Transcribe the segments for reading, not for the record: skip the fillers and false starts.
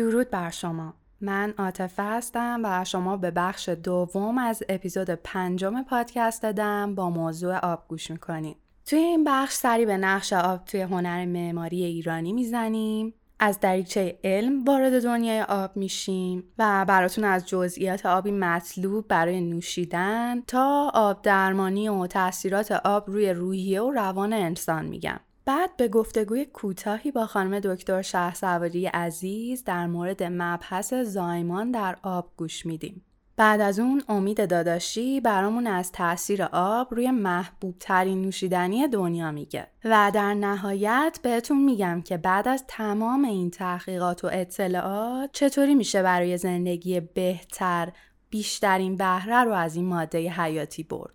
درود بر شما. من عاطفه هستم و شما به بخش دوم از اپیزود 5 پادکست دم با موضوع آب گوش میکنید. توی این بخش سری به نقش آب توی هنر معماری ایرانی میزنیم، از دریچه علم وارد دنیای آب میشیم و براتون از جزئیات آبی مطلوب برای نوشیدن تا آب درمانی و تأثیرات آب روی روحیه و روان انسان میگم. بعد به گفتگوی کوتاهی با خانم دکتر شهسواری عزیز در مورد مبحث زایمان در آب گوش میدیم. بعد از اون امید داداشی برامون از تأثیر آب روی محبوب ترین نوشیدنی دنیا میگه و در نهایت بهتون میگم که بعد از تمام این تحقیقات و اطلاعات چطوری میشه برای زندگی بهتر بیشترین بهره رو از این ماده حیاتی برد.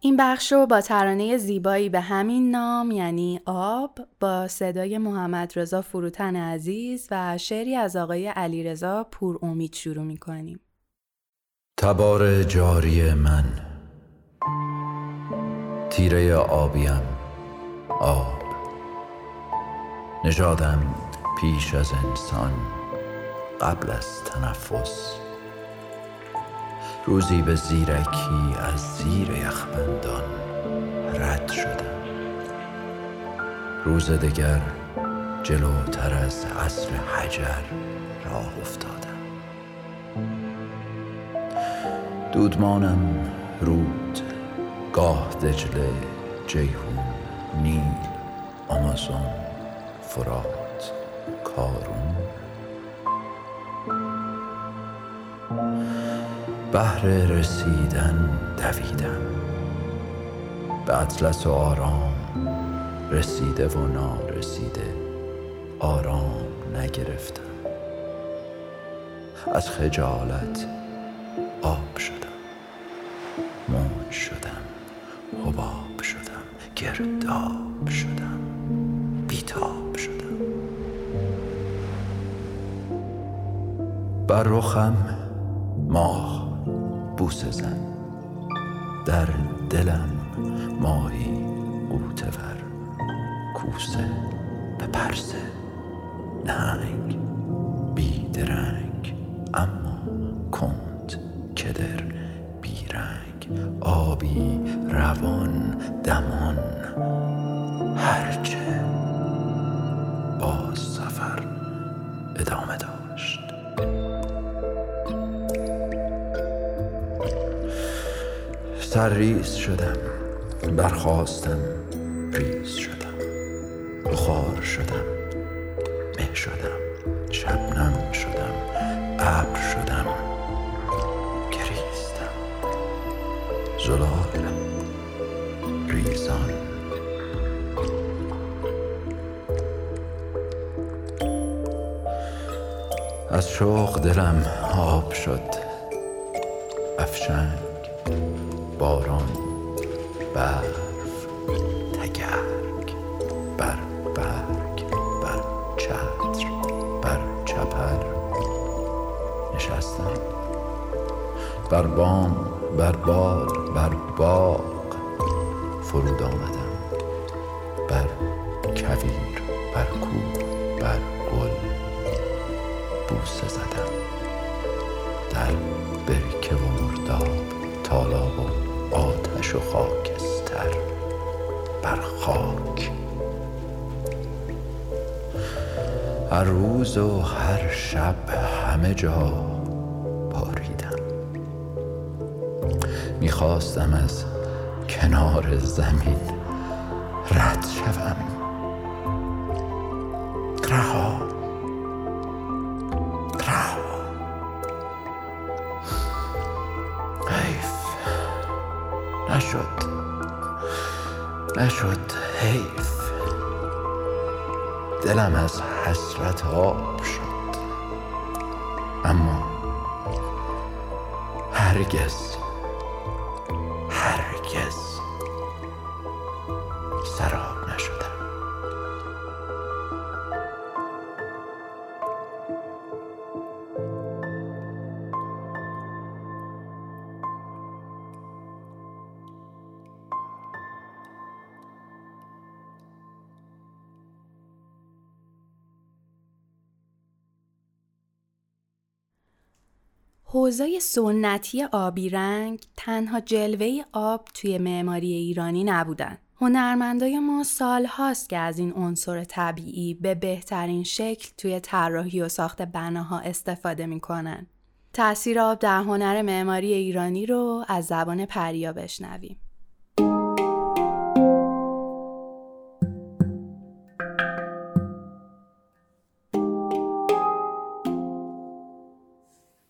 این بخش رو با ترانه زیبایی به همین نام یعنی آب با صدای محمد رضا فروتن عزیز و شعری از آقای علی رزا پر امید شروع میکنیم. تبار جاری من، تیره آبیم، آب نژادم پیش از انسان، قبل از تنفس، روزی به زیرکی از زیر یخبندان رد شدم، روز دگر جلوتر از عصر حجر راه افتادم، دودمانم رود، گاه دجله، جیهون، نیل، آمازون، فرات، کارون، بهر رسیدن دویدم به اطلس و آرام، رسیده و نارسیده آرام نگرفتم، از خجالت آب شدم، موج شدم، حباب شدم، گرداب شدم، بیتاب شدم، بر رخم ماه بوسه زن، در دلم ماهی غوطه ور، کوسه به پرسه، نهنگ بیدرنگ، اما کن کدر بیرنگ، آبی روان دمان، هرچه باز سفر ادامه داشت. سرریز شدم، برخواستم، ریز شدم، بخار شدم، مه شدم، شبنم شدم، ابر شدم، زلال ریزان، از شوق دلم آب شد، افشنگ، باران، برف، تگرگ، بر برگ، بر چتر، بر چپر نشستم، بر بام، بر باد، بر باغ فرود آمدم، بر کویر، بر کوه، بر گل بوسه زدم، در برکه و مرداب، تالاب و آتش و خاکستر، بر خاک، هر روز و هر شب، همه جا می‌خواستم از کنار زمین رد شوم، رها، رها، حیف، نشد، نشد، حیف، دلم از حسرت آب شد، اما هرگز سراب نشدم. حوضای سنتی آبی رنگ تنها جلوه آب توی معماری ایرانی نبودن. هنرمندای ما سال هاست که از این عنصر طبیعی به بهترین شکل توی طراحی و ساخت بناها استفاده میکنن. تأثیر آب در هنر معماری ایرانی رو از زبان پریا بشنویم.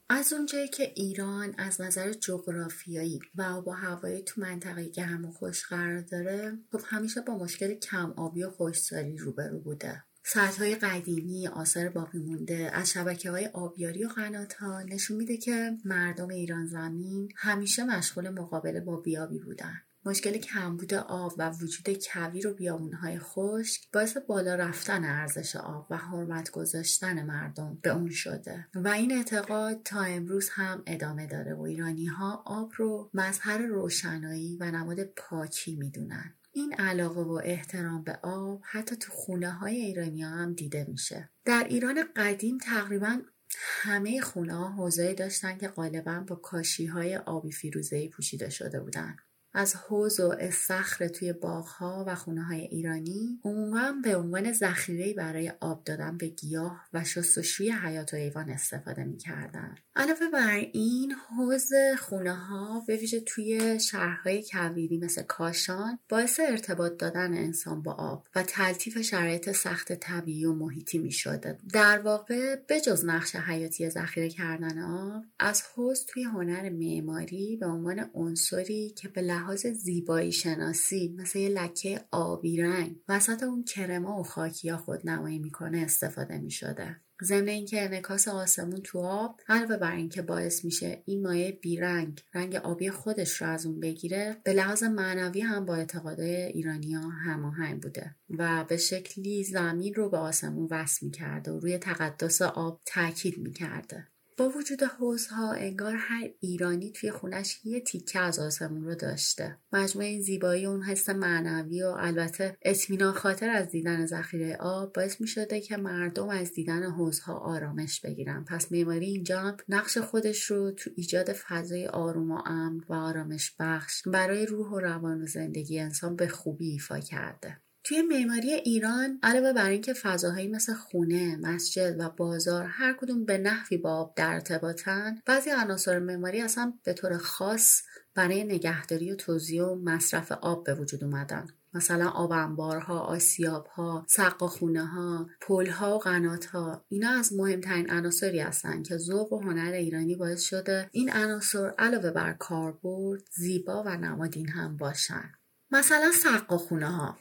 از اونجایی که ایران از نظر جغرافیایی و آب و هوایی تو منطقه‌ای که هم خوش قرار داره، خب همیشه با مشکل کم آبی و خشکسالی روبرو بوده. سدهای قدیمی، آثار باقی مونده از شبکه‌های آبیاری و قنات‌ها نشون میده که مردم ایران زمین همیشه مشغول مقابله با بی‌آبی بودن. مشکل کمبود آب و وجود کویر و بیابون‌های خشک باعث بالا رفتن ارزش آب و حرمت گذاشتن مردم به اون شده و این اعتقاد تا امروز هم ادامه داره و ایرانی‌ها آب رو مظهر روشنایی و نماد پاکی میدونن. این علاقه و احترام به آب حتی تو خونه‌های ایرانی‌ها هم دیده میشه. در ایران قدیم تقریباً همه خونه‌ها حوضایی داشتن که غالباً با کاشی‌های آبی فیروزه‌ای پوشیده شده بودن. از حوض و استخر توی باغ‌ها و خونه‌های ایرانی عموماً به عنوان ذخیره‌ای برای آب دادن به گیاه و شستشوی حیات و حیوان استفاده می‌کردن. علاوه بر این، حوض خونه‌ها به ویژه توی شهرهای کویری مثل کاشان باعث ارتباط دادن انسان با آب و تلطیف شرایط سخت طبیعی و محیطی می‌شد. در واقع بجز نقش حیاتی ذخیره کردن آب، از حوض توی هنر معماری به عنوان عنصری که به لحاظ زیبایی شناسی مثل یه لکه آبی رنگ وسط اون کرما و خاکیا خودنمایی میکنه استفاده میشده. ضمن اینکه انعکاس آسمون تو آب علاوه بر اینکه باعث میشه این مایع بیرنگ رنگ آبی خودش رو از اون بگیره، به لحاظ معنوی هم با اعتقادهای ایرانی‌ها هماهنگ بوده و به شکلی زمین رو به آسمون وصل میکرده و روی تقدس آب تاکید میکرده. با وجود حوض‌ها انگار هر ایرانی توی خونش یه تیکه از آسمون رو داشته. مجموعه این زیبایی، اون حس معنوی و البته اطمینان خاطر از دیدن ذخیره آب باعث می شده که مردم از دیدن حوض‌ها آرامش بگیرن. پس معماری اینجا نقش خودش رو تو ایجاد فضای آروم و امن و آرامش بخش برای روح و روان و زندگی انسان به خوبی ایفا کرده. توی معماری ایران علاوه بر اینکه فضاهایی مثل خونه، مسجد و بازار هر کدوم به نحوی با آب در ارتباطن، بعضی عناصر معماری اصلا به طور خاص برای نگهداری و توزیع و مصرف آب به وجود اومدن. مثلا آب انبارها، آسیابها، سقا خونه‌ها، پل‌ها و قنات‌ها، اینا از مهمترین عناصری هستن که ذوق و هنر ایرانی باعث شده این عناصر علاوه بر کاربرد، زیبا و نمادین هم باشن. مثلا سقا خونه‌ها.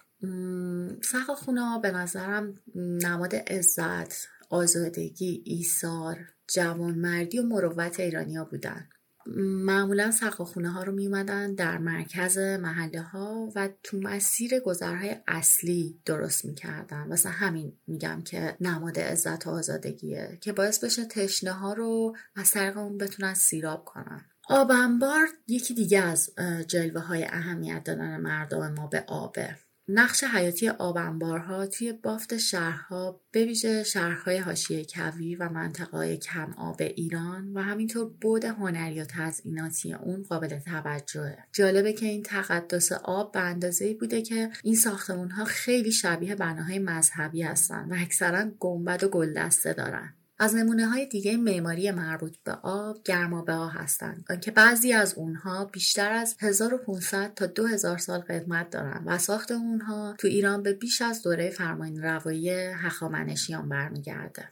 سقاخونه‌ها به نظرم نماد عزت، آزادگی، ایثار، جوانمردی و مروت ایرانی‌ها بودن. معمولا سقاخونه‌ها رو می‌اومدن در مرکز محله‌ها و تو مسیر گذرهای اصلی درست می‌کردن. مثلا همین میگم که نماد عزت و آزادگیه که باعث بشه تشنه‌ها رو از طریق اون بتونن سیراب کنن. آب انبار یکی دیگه از جلوه‌های اهمیت دادن مردم ما به آبه. نقش حیاتی آب انبارها توی بافت شهرها، به ویژه شهرهای حاشیه کویر و مناطق کم آب ایران و همینطور بود هنری و تزئیناتی اون قابل توجهه. جالبه که این تقدس آب به اندازه‌ای بوده که این ساختمان‌ها خیلی شبیه بناهای مذهبی هستن و اکثرا گنبد و گلدسته دارن. از نمونه‌های دیگه معماری مربوط به آب، گرمابه‌ها هستند که بعضی از اونها بیشتر از 1500 تا 2000 سال قدمت دارند و ساخت اونها تو ایران به بیش از دوره فرمانروایی هخامنشیان برمیگرده.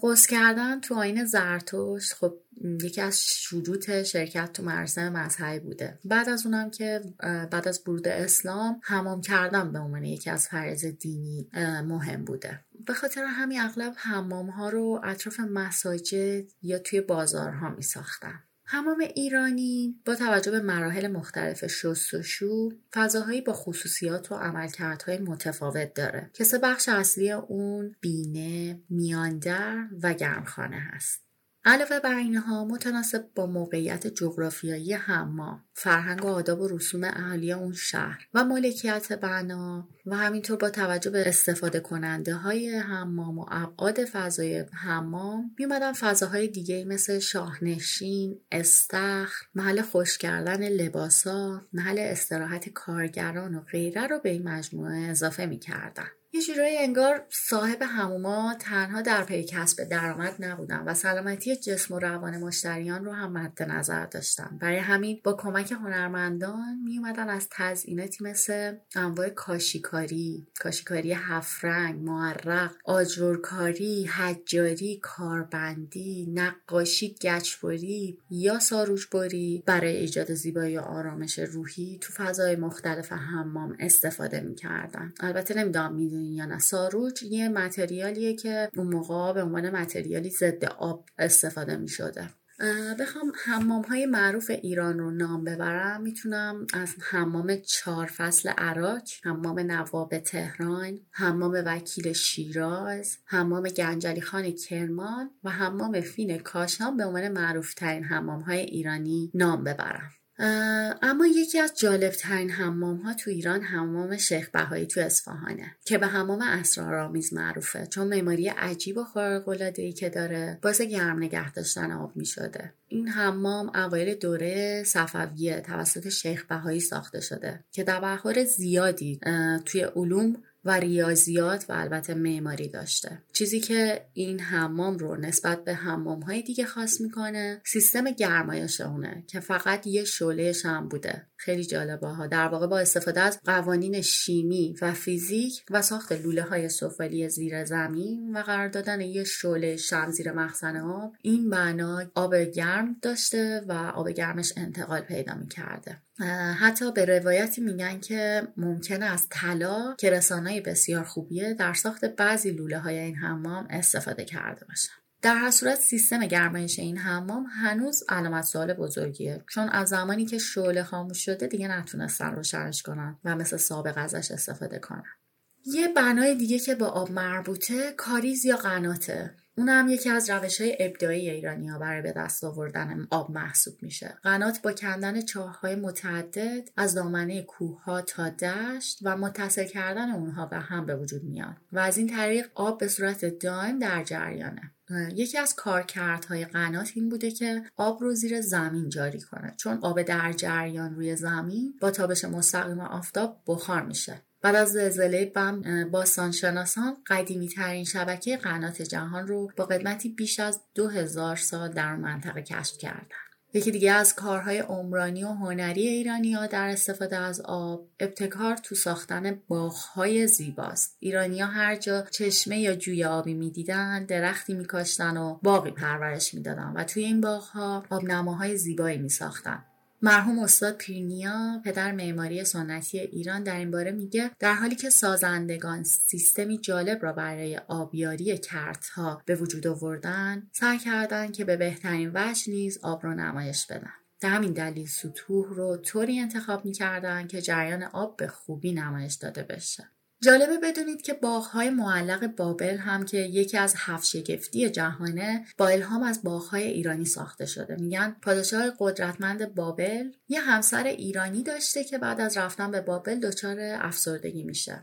قوس کردن تو آیین زرتشت خب یکی از شروط شرکت تو مراسم مذهبی بوده. بعد از اونم که بعد از ورود اسلام حمام کردن به عنوان یکی از فرایض دینی مهم بوده. به خاطر همین اغلب حمام ها رو اطراف مساجد یا توی بازارها می ساختن. حمام ایرانی با توجه به مراحل مختلف شستشو فضاهایی با خصوصیات و عملکردهای متفاوت داره که سه بخش اصلی اون بینه، میاندر و گرمخانه هست. علاوه بر اینها متناسب با موقعیت جغرافیایی حمام، فرهنگ و آداب و رسوم اهالی اون شهر و مالکیت بنا و همینطور با توجه به استفاده کننده های حمام و ابعاد فضای حمام میومدن فضاهای دیگه مثل شاهنشین، استخر، محل خشک کردن لباسا، محل استراحت کارگران و غیره رو به این مجموعه اضافه میکردن. یه جورایی انگار صاحب حموما تنها در پی کسب درآمد نبودن و سلامتی جسم و روان مشتریان رو هم مد نظر داشتن. برای همین با کمک هنرمندان می اومدن از تزییناتی مثل انواع کاشیکاری هفت‌رنگ، معرق، آجرکاری، حجاری، کاربندی، نقاشی گچبری یا ساروجبری برای ایجاد زیبایی و آرامش روحی تو فضای مختلف حمام استفاده می‌کردن. البته نمی‌دونم یا نه، ساروج یه متریالیه که اون موقع به عنوان متریالی ضد آب استفاده می شده. بخوام حمام های معروف ایران رو نام ببرم میتونم از حمام چهارفصل اراچ، حمام نواب تهران، حمام وکیل شیراز، حمام گنجلی خان کرمان و حمام فین کاشان به عنوان معروف ترین حمام های ایرانی نام ببرم. اما یکی از جالبترین حمام ها تو ایران حمام شیخ بهایی تو اصفهانه که به حمام اسرارآمیز معروفه، چون معماری عجیب و خارق العاده‌ای که داره باعث گرم نگه داشتن آب می شده. این حمام اوایل دوره صفویه توسط شیخ بهایی ساخته شده که تبحر زیادی توی علوم و ریاضیات و البته معماری داشته. چیزی که این حمام رو نسبت به حمام‌های دیگه خاص میکنه سیستم گرمایش اونه که فقط یه شعله شمع بوده. خیلی جالبه ها. در واقع با استفاده از قوانین شیمی و فیزیک و ساخت لوله‌های سفالی زیر زمین و قرار دادن یه شعله شمع زیر مخزن آب، این بنا آب گرم داشته و آب گرمش انتقال پیدا میکرده. حتی به روایتی میگن که ممکنه از طلا که رسانه‌ای بسیار خوبیه در ساخت بعضی لوله‌های این حمام استفاده کرده باشن. در هر صورت سیستم گرمایش این حمام هنوز علامت سوال بزرگیه، چون از زمانی که شعله خاموش شده دیگه نتونستن روشنش کنن و مثل سابق ازش استفاده کنن. یه بنای دیگه که با آب مربوطه کاریز یا قناته. اون هم یکی از روش‌های ابداعی ایرانی‌ها برای به دست آوردن آب محسوب میشه. قنات با کندن چاه‌های متعدد از دامنه کوه‌ها تا دشت و متصل کردن اونها به هم به وجود میاد و از این طریق آب به صورت دائم در جریانه. یکی از کارکردهای قنات این بوده که آب رو زیر زمین جاری کنه، چون آب در جریان روی زمین با تابش مستقیم آفتاب بخار میشه. بعد از زلزله بم باستانشناسان قدیمی‌ترین شبکه قنات جهان رو با قدمتی بیش از 2000 سال در منطقه کشف کردند. یکی دیگه از کارهای عمرانی و هنری ایرانی‌ها در استفاده از آب، ابتکار تو ساختن باغ‌های زیباست. ایرانی‌ها هر جا چشمه یا جوی آبی می‌دیدن، درختی می‌کاشتن و باغی پرورش می‌دادن و توی این باغ‌ها آبنماهای زیبایی می‌ساختن. مرحوم استاد پیرنیا، پدر معماری سنتی ایران، در این باره میگه در حالی که سازندگان سیستمی جالب را برای آبیاری کرت‌ها به وجود آوردن، سعی کردند که به بهترین وجه نیز آب را نمایش بدن. به همین دلیل سطوح رو طوری انتخاب میکردن که جریان آب به خوبی نمایش داده بشه. جالبه بدونید که باغ‌های معلق بابل هم که یکی از 7 شگفتی جهانه با الهام از باغ‌های ایرانی ساخته شده. میگن پادشاه قدرتمند بابل یه همسر ایرانی داشته که بعد از رفتن به بابل دچار افسردگی میشه.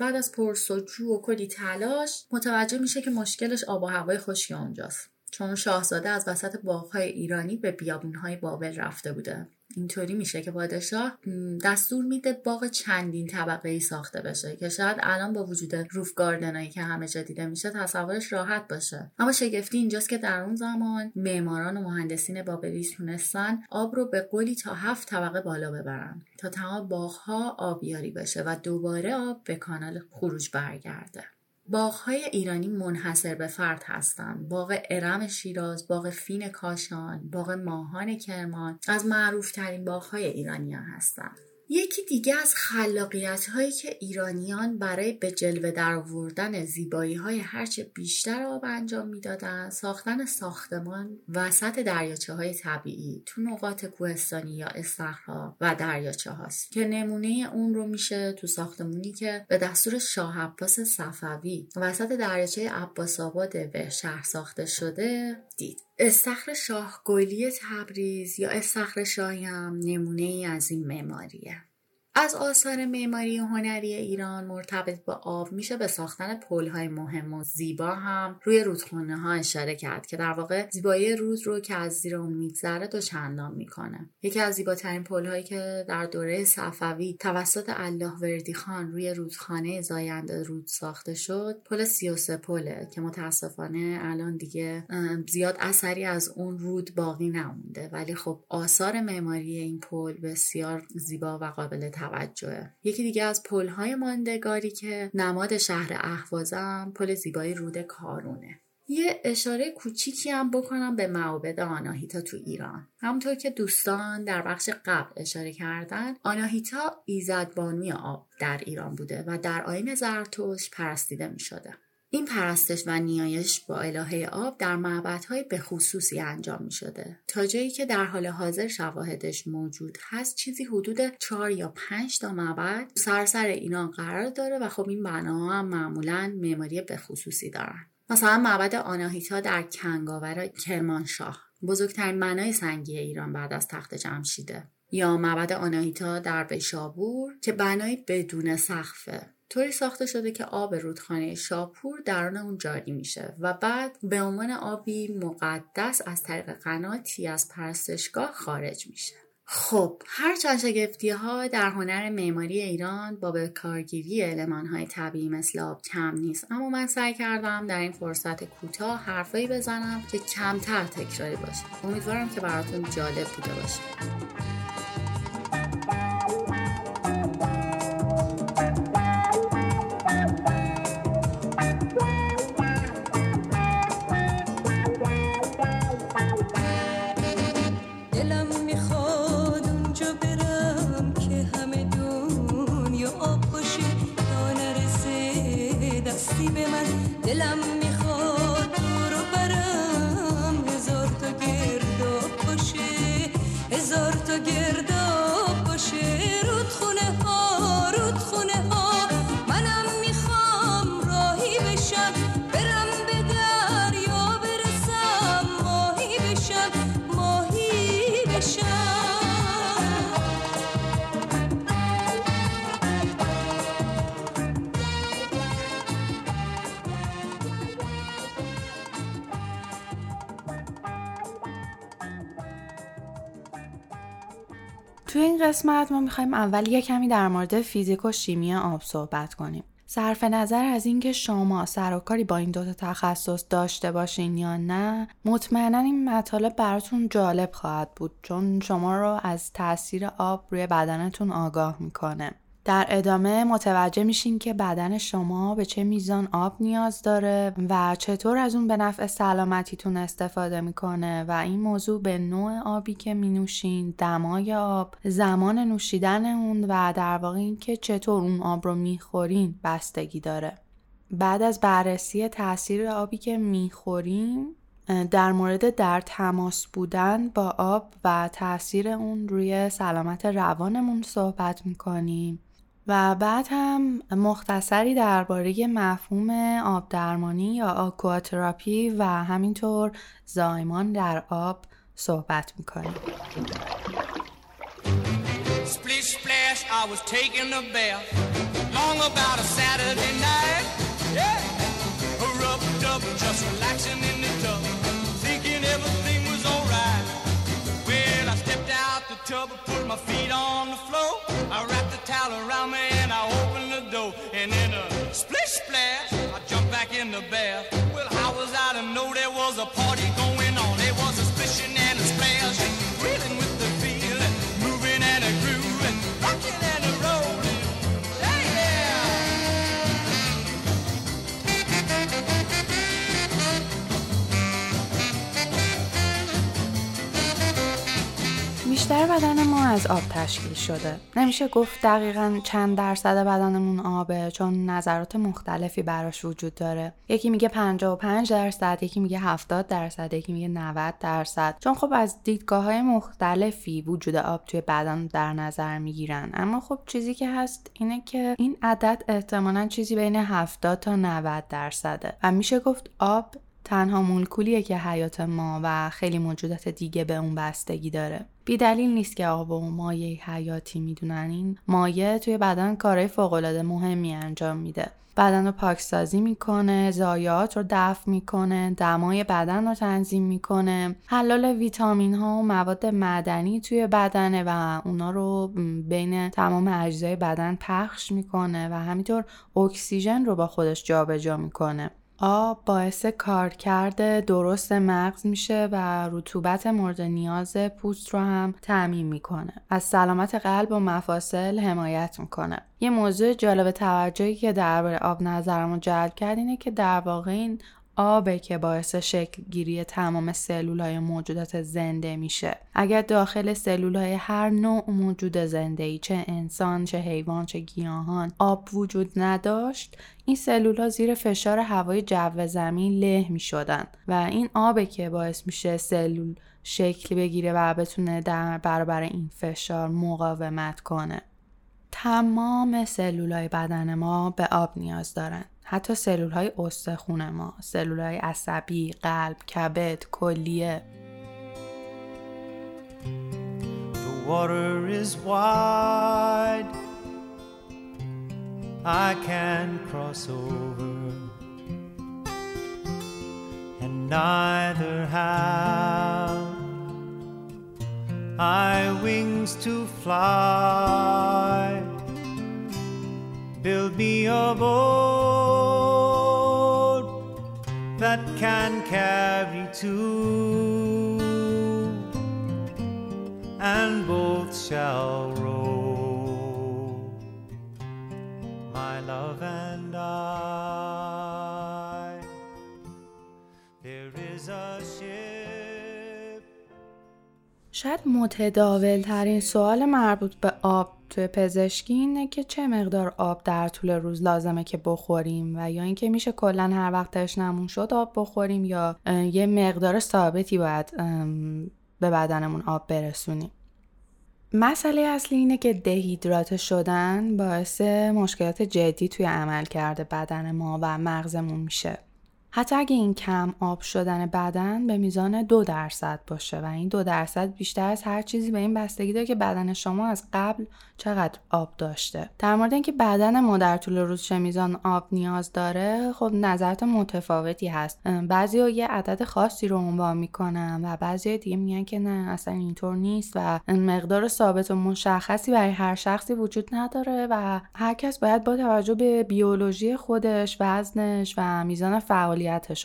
بعد از پرسجو و کلی تلاش متوجه میشه که مشکلش آب و هوای خشکی اونجاست، چون شاهزاده از وسط باغ‌های ایرانی به بیابون‌های بابل رفته بوده. اینطوری میشه که پادشاه دستور میده باغ چندین طبقه‌ای ساخته بشه که شاید الان با وجود روف گاردنایی که همه جا دیده میشه تصورش راحت باشه، اما شگفتی اینجاست که در اون زمان معماران و مهندسین بابلی تونستن آب رو به قلی تا 7 طبقه بالا ببرن تا تمام باغ‌ها آبیاری بشه و دوباره آب به کانال خروج برگرده. باغ‌های ایرانی منحصر به فرد هستند. باغ ارم شیراز، باغ فین کاشان، باغ ماهان کرمان از معروف‌ترین باغ‌های ایرانی هستند. یکی دیگه از خلاقیت‌هایی که ایرانیان برای به جلوه درآوردن زیبایی‌های هرچه بیشتر آب انجام می‌دادند، ساختن ساختمان وسط دریاچه‌های طبیعی تو نقاط کوهستانی یا استخرها و دریاچه‌هاست که نمونه اون رو میشه تو ساختمونی که به دستور شاه عباس صفوی وسط دریاچه عباس‌آباد شهر ساخته شده دید. استخر شاه گلی تبریز یا استخر شاهی هم نمونه ای از این معماریه. از آثار معماری هنری ایران مرتبط با آب میشه به ساختن پل‌های مهم و زیبا هم روی رودخانه‌ها اشاره کرد که در واقع زیبایی رود رو که از زیر اون میگذره دو چندان میکنه. یکی از زیباترین پل‌هایی که در دوره صفوی توسط اللهوردی خان روی رودخانه زاینده رود ساخته شد، پل سیوسه پل که متاسفانه الان دیگه زیاد اثری از اون رود باقی نمونده، ولی خب آثار معماری این پل بسیار زیبا و قابل توجهه. یکی دیگه از پل‌های ماندگاری که نماد شهر اهواز هم پل زیبای رود کارونه. یه اشاره کوچیکی هم بکنم به معابد آناهیتا تو ایران. همونطور که دوستان در بخش قبل اشاره کردن، آناهیتا ایزدبانوی آب در ایران بوده و در آیین زرتشت پرستیده می شده. این پرستش و نیایش با الهه آب در معبدهای به خصوصی انجام می شده. تا جایی که در حال حاضر شواهدش موجود هست، چیزی حدود 4 یا 5 تا معبد سراسر ایران قرار داره و خب این بناها هم معمولاً معماری به خصوصی دارن. مثلا معبد آناهیتا در کنگاور کرمانشاه، بزرگترین بنای سنگی ایران بعد از تخت جمشیده، یا معبد آناهیتا در بیشابور که بنای بدون سقفه، طوری ساخته شده که آب رودخانه شاپور درون اون جاری میشه و بعد به عنوان آبی مقدس از طریق قناتی از پرستشگاه خارج میشه. خب هرچند شگفتی‌ها در هنر معماری ایران با بکارگیری المان‌های طبیعی مثل آب کم نیست، اما من سعی کردم در این فرصت کوتاه حرفایی بزنم که کمتر تکراری باشه. امیدوارم که براتون جالب بوده باشه. تو این قسمت ما میخوایم اول یه کمی در مورد فیزیک و شیمی آب صحبت کنیم. صرف نظر از اینکه شما سر و کاری با این دوتا تخصص داشته باشین یا نه، مطمئناً این مطالب براتون جالب خواهد بود، چون شما رو از تأثیر آب روی بدنتون آگاه میکنه. در ادامه متوجه میشین که بدن شما به چه میزان آب نیاز داره و چطور از اون به نفع سلامتیتون استفاده میکنه و این موضوع به نوع آبی که مینوشین، دمای آب، زمان نوشیدن اون و در واقع این که چطور اون آب رو میخورین بستگی داره. بعد از بررسی تاثیر آبی که میخوریم، در مورد در تماس بودن با آب و تاثیر اون روی سلامت روانمون صحبت میکنیم و بعد هم مختصری درباره مفهوم آب درمانی یا آکواتراپی و همینطور زایمان در آب صحبت می‌کنیم. Splish splash I was taking a bath long about a Saturday night. Yeah. Rubbed up just relaxing in the tub thinking everything was all right. Well I stepped out the tub and put my feet on the floor. I wrapped the towel around me and I opened the door and in a splish splash I jumped back in the bath. Well, how was I to know there was a party going on? There was a splishing and a splashing, reeling with the feeling, moving and a grooving, rocking and a rolling. Hey, yeah! بیشتر بدن ما از آب تشکیل شده. نمیشه گفت دقیقاً چند درصد بدنمون آبه، چون نظرات مختلفی براش وجود داره. یکی میگه 55%، یکی میگه 70%، یکی میگه 90%. چون خب از دیدگاه‌های مختلفی وجود آب توی بدن در نظر میگیرن. اما خب چیزی که هست اینه که این عدد احتمالاً چیزی بین 70 تا 90%. و میشه گفت آب تنها مولکولیه که حیات ما و خیلی موجودات دیگه به اون بستگی داره. بی‌دلیل نیست که آب و مایه حیاتی میدونن. این مایه توی بدن کارهای فوق‌العاده مهمی انجام میده. بدن رو پاکسازی میکنه، ضایعات رو دفع میکنه، دمای بدن رو تنظیم میکنه، حلال ویتامین ها و مواد معدنی توی بدنه و اونا رو بین تمام اجزای بدن پخش میکنه و همینطور اکسیژن رو با خودش جابجا میکنه. آب باعث کارکرد درست مغز میشه و رطوبت مورد نیاز پوست رو هم تامین میکنه. از سلامت قلب و مفاصل حمایت میکنه. یه موضوع جالب توجهی که درباره آب نظرمو جلب کرد اینه که در واقع این آبه که باعث شکل گیری تمام سلول‌های موجودات زنده میشه. اگر داخل سلول‌های هر نوع موجود زنده‌ای، چه انسان، چه حیوان، چه گیاهان، آب وجود نداشت، این سلول‌ها زیر فشار هوای جو زمین له می‌شدن و این آبه که باعث میشه سلول شکل بگیره و بتونه در برابر این فشار مقاومت کنه. تمام سلول‌های بدن ما به آب نیاز دارن. حتی سلول‌های استخوان ما، سلول‌های عصبی، قلب، کبد، کلیه. The water is wide. I can cross over. And neither have I wings to fly. Build me a boat that can carry two, and both shall row, my love and I. There is a ship. شاید متداول ترین سوال مربوط به آب توی پزشکی اینه که چه مقدار آب در طول روز لازمه که بخوریم و یا اینکه میشه کلا هر وقت تشنمون شد آب بخوریم یا یه مقدار ثابتی باید به بدنمون آب برسونیم. مسئله اصلی اینه که دهیدراته شدن باعث مشکلات جدی توی عملکرد بدن ما و مغزمون میشه. حتی اگه این کم آب شدن بدن به میزان 2% باشه و این 2% بیشتر از هر چیزی به این بستگی داره که بدن شما از قبل چقدر آب داشته. در مورد اینکه بدن ما در طول روز چه میزان آب نیاز داره، خب نظرات متفاوتی هست. بعضیا یه عدد خاصی رو عنوان میکنن و بعضیا دیگه میگن که نه اصلا اینطور نیست و مقدار ثابت و مشخصی برای هر شخصی وجود نداره و هر کس باید با توجه به بیولوژی خودش، وزنش و میزان فعالیت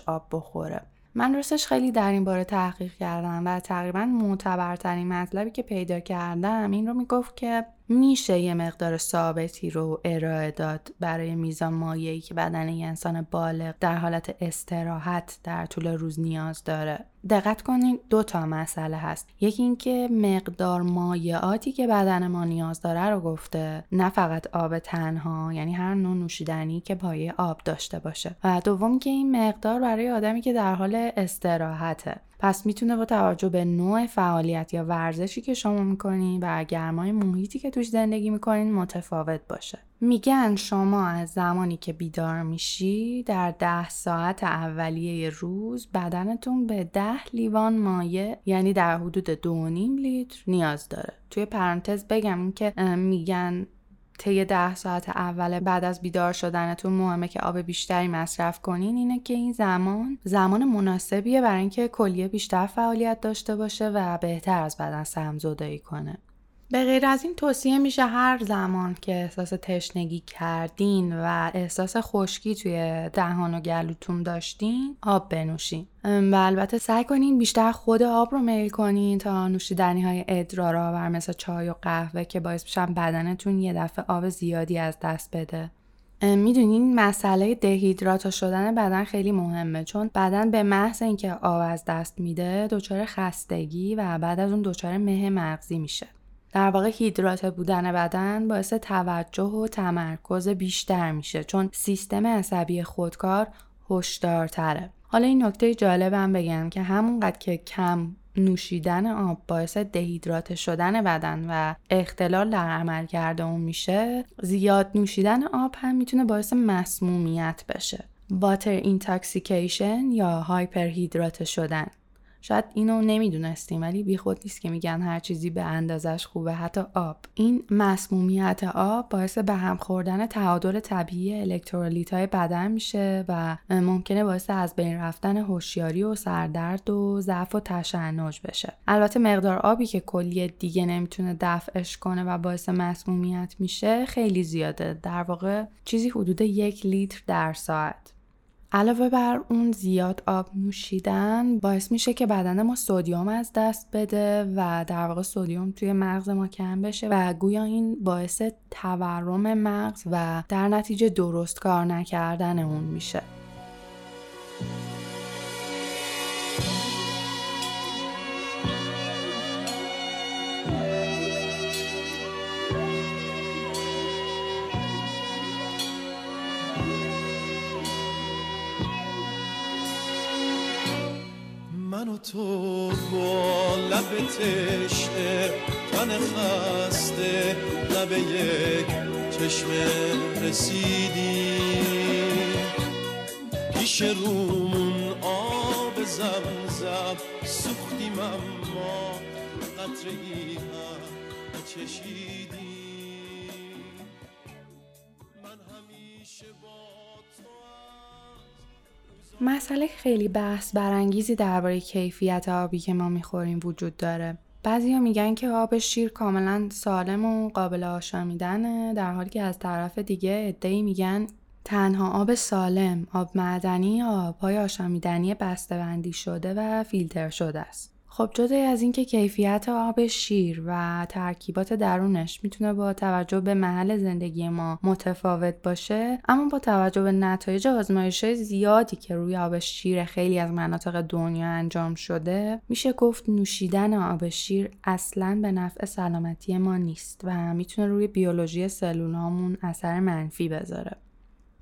آب بخوره. من راستش خیلی در این باره تحقیق کردم و تقریبا معتبرترین مطلبی که پیدا کردم این رو میگفت که میشه یه مقدار ثابتی رو ارائه داد برای میزان مایعی که بدن یه انسان بالغ در حالت استراحت در طول روز نیاز داره. دقت کنین 2 مسئله هست. یکی این که مقدار مایعاتی که بدن ما نیاز داره رو گفته، نه فقط آب تنها، یعنی هر نوع نوشیدنی که پایه آب داشته باشه. و دوم که این مقدار برای آدمی که در حال استراحته. پس میتونه با توجه به نوع فعالیت یا ورزشی که شما میکنین و گرمای محیطی که توش زندگی میکنین متفاوت باشه. میگن شما از زمانی که بیدار میشی در 10 ساعت اولیه روز بدنتون به 10 لیوان مایع، یعنی در حدود 2.5 لیتر نیاز داره. توی پرانتز بگم که میگن طی 10 ساعت اول بعد از بیدار شدنتون مهمه که آب بیشتری مصرف کنین، اینه که این زمان مناسبیه برای اینکه کلیه بیشتر فعالیت داشته باشه و بهتر از بدن سمزدایی کنه. به غیر از این توصیه میشه هر زمان که احساس تشنگی کردین و احساس خشکی توی دهان و گلوتون داشتین آب بنوشین و البته سعی کنین بیشتر خود آب رو میل کنین تا نوشیدنی های ادرارآور مثل چای و قهوه که باعث میشن بدنتون یه دفعه آب زیادی از دست بده. میدونین مسئله دهیدراتا شدن بدن خیلی مهمه، چون بدن به محض اینکه آب از دست میده دچار خستگی و بعد از اون دچار مه مغزی میشه. در واقع هیدراته بودن بدن باعث توجه و تمرکز بیشتر میشه، چون سیستم عصبی خودکار هوشدارتره. حالا این نکته جالبم بگم که همونقدر که کم نوشیدن آب باعث دهیدراته شدن بدن و اختلال در عملکرد اون میشه، زیاد نوشیدن آب هم میتونه باعث مسمومیت بشه. واتر اینتاکسیکیشن یا هایپر هیدراته شدن. شاید اینو نمیدونستیم، ولی بیخود نیست که میگن هر چیزی به اندازش خوبه، حتی آب. این مسمومیت آب باعث به هم خوردن تعادل طبیعی الکترولیت‌های بدن میشه و ممکنه باعث از بین رفتن هوشیاری و سردرد و ضعف و تشنج بشه. البته مقدار آبی که کلیه دیگه نمیتونه دفعش کنه و باعث مسمومیت میشه خیلی زیاده، در واقع چیزی حدود 1 لیتر در ساعت. علاوه بر اون زیاد آب نوشیدن باعث میشه که بدن ما سدیم از دست بده و در واقع سدیم توی مغز ما کم بشه و گویا این باعث تورم مغز و در نتیجه درست کار نکردن اون میشه. تو با لب تشنه تن خسته لب یک چشم رسیدی، پیش رومون آب زمزم سوختیم اما قطره‌ای هم نچشیدی. من همیشه با مسئله خیلی بحث برانگیزی درباره کیفیت آبی که ما میخوریم وجود داره. بعضیا میگن که آب شیر کاملا سالم و قابل آشامیدنه، در حالی که از طرف دیگه عده‌ای میگن تنها آب سالم، آب معدنی، آب‌های آشامیدنی بسته‌بندی شده و فیلتر شده است. خب جدا از اینکه کیفیت آب شیر و ترکیبات درونش میتونه با توجه به محل زندگی ما متفاوت باشه، اما با توجه به نتایج آزمایش‌های زیادی که روی آب شیر خیلی از مناطق دنیا انجام شده، میشه گفت نوشیدن آب شیر اصلاً به نفع سلامتی ما نیست و میتونه روی بیولوژی سلولامون اثر منفی بذاره.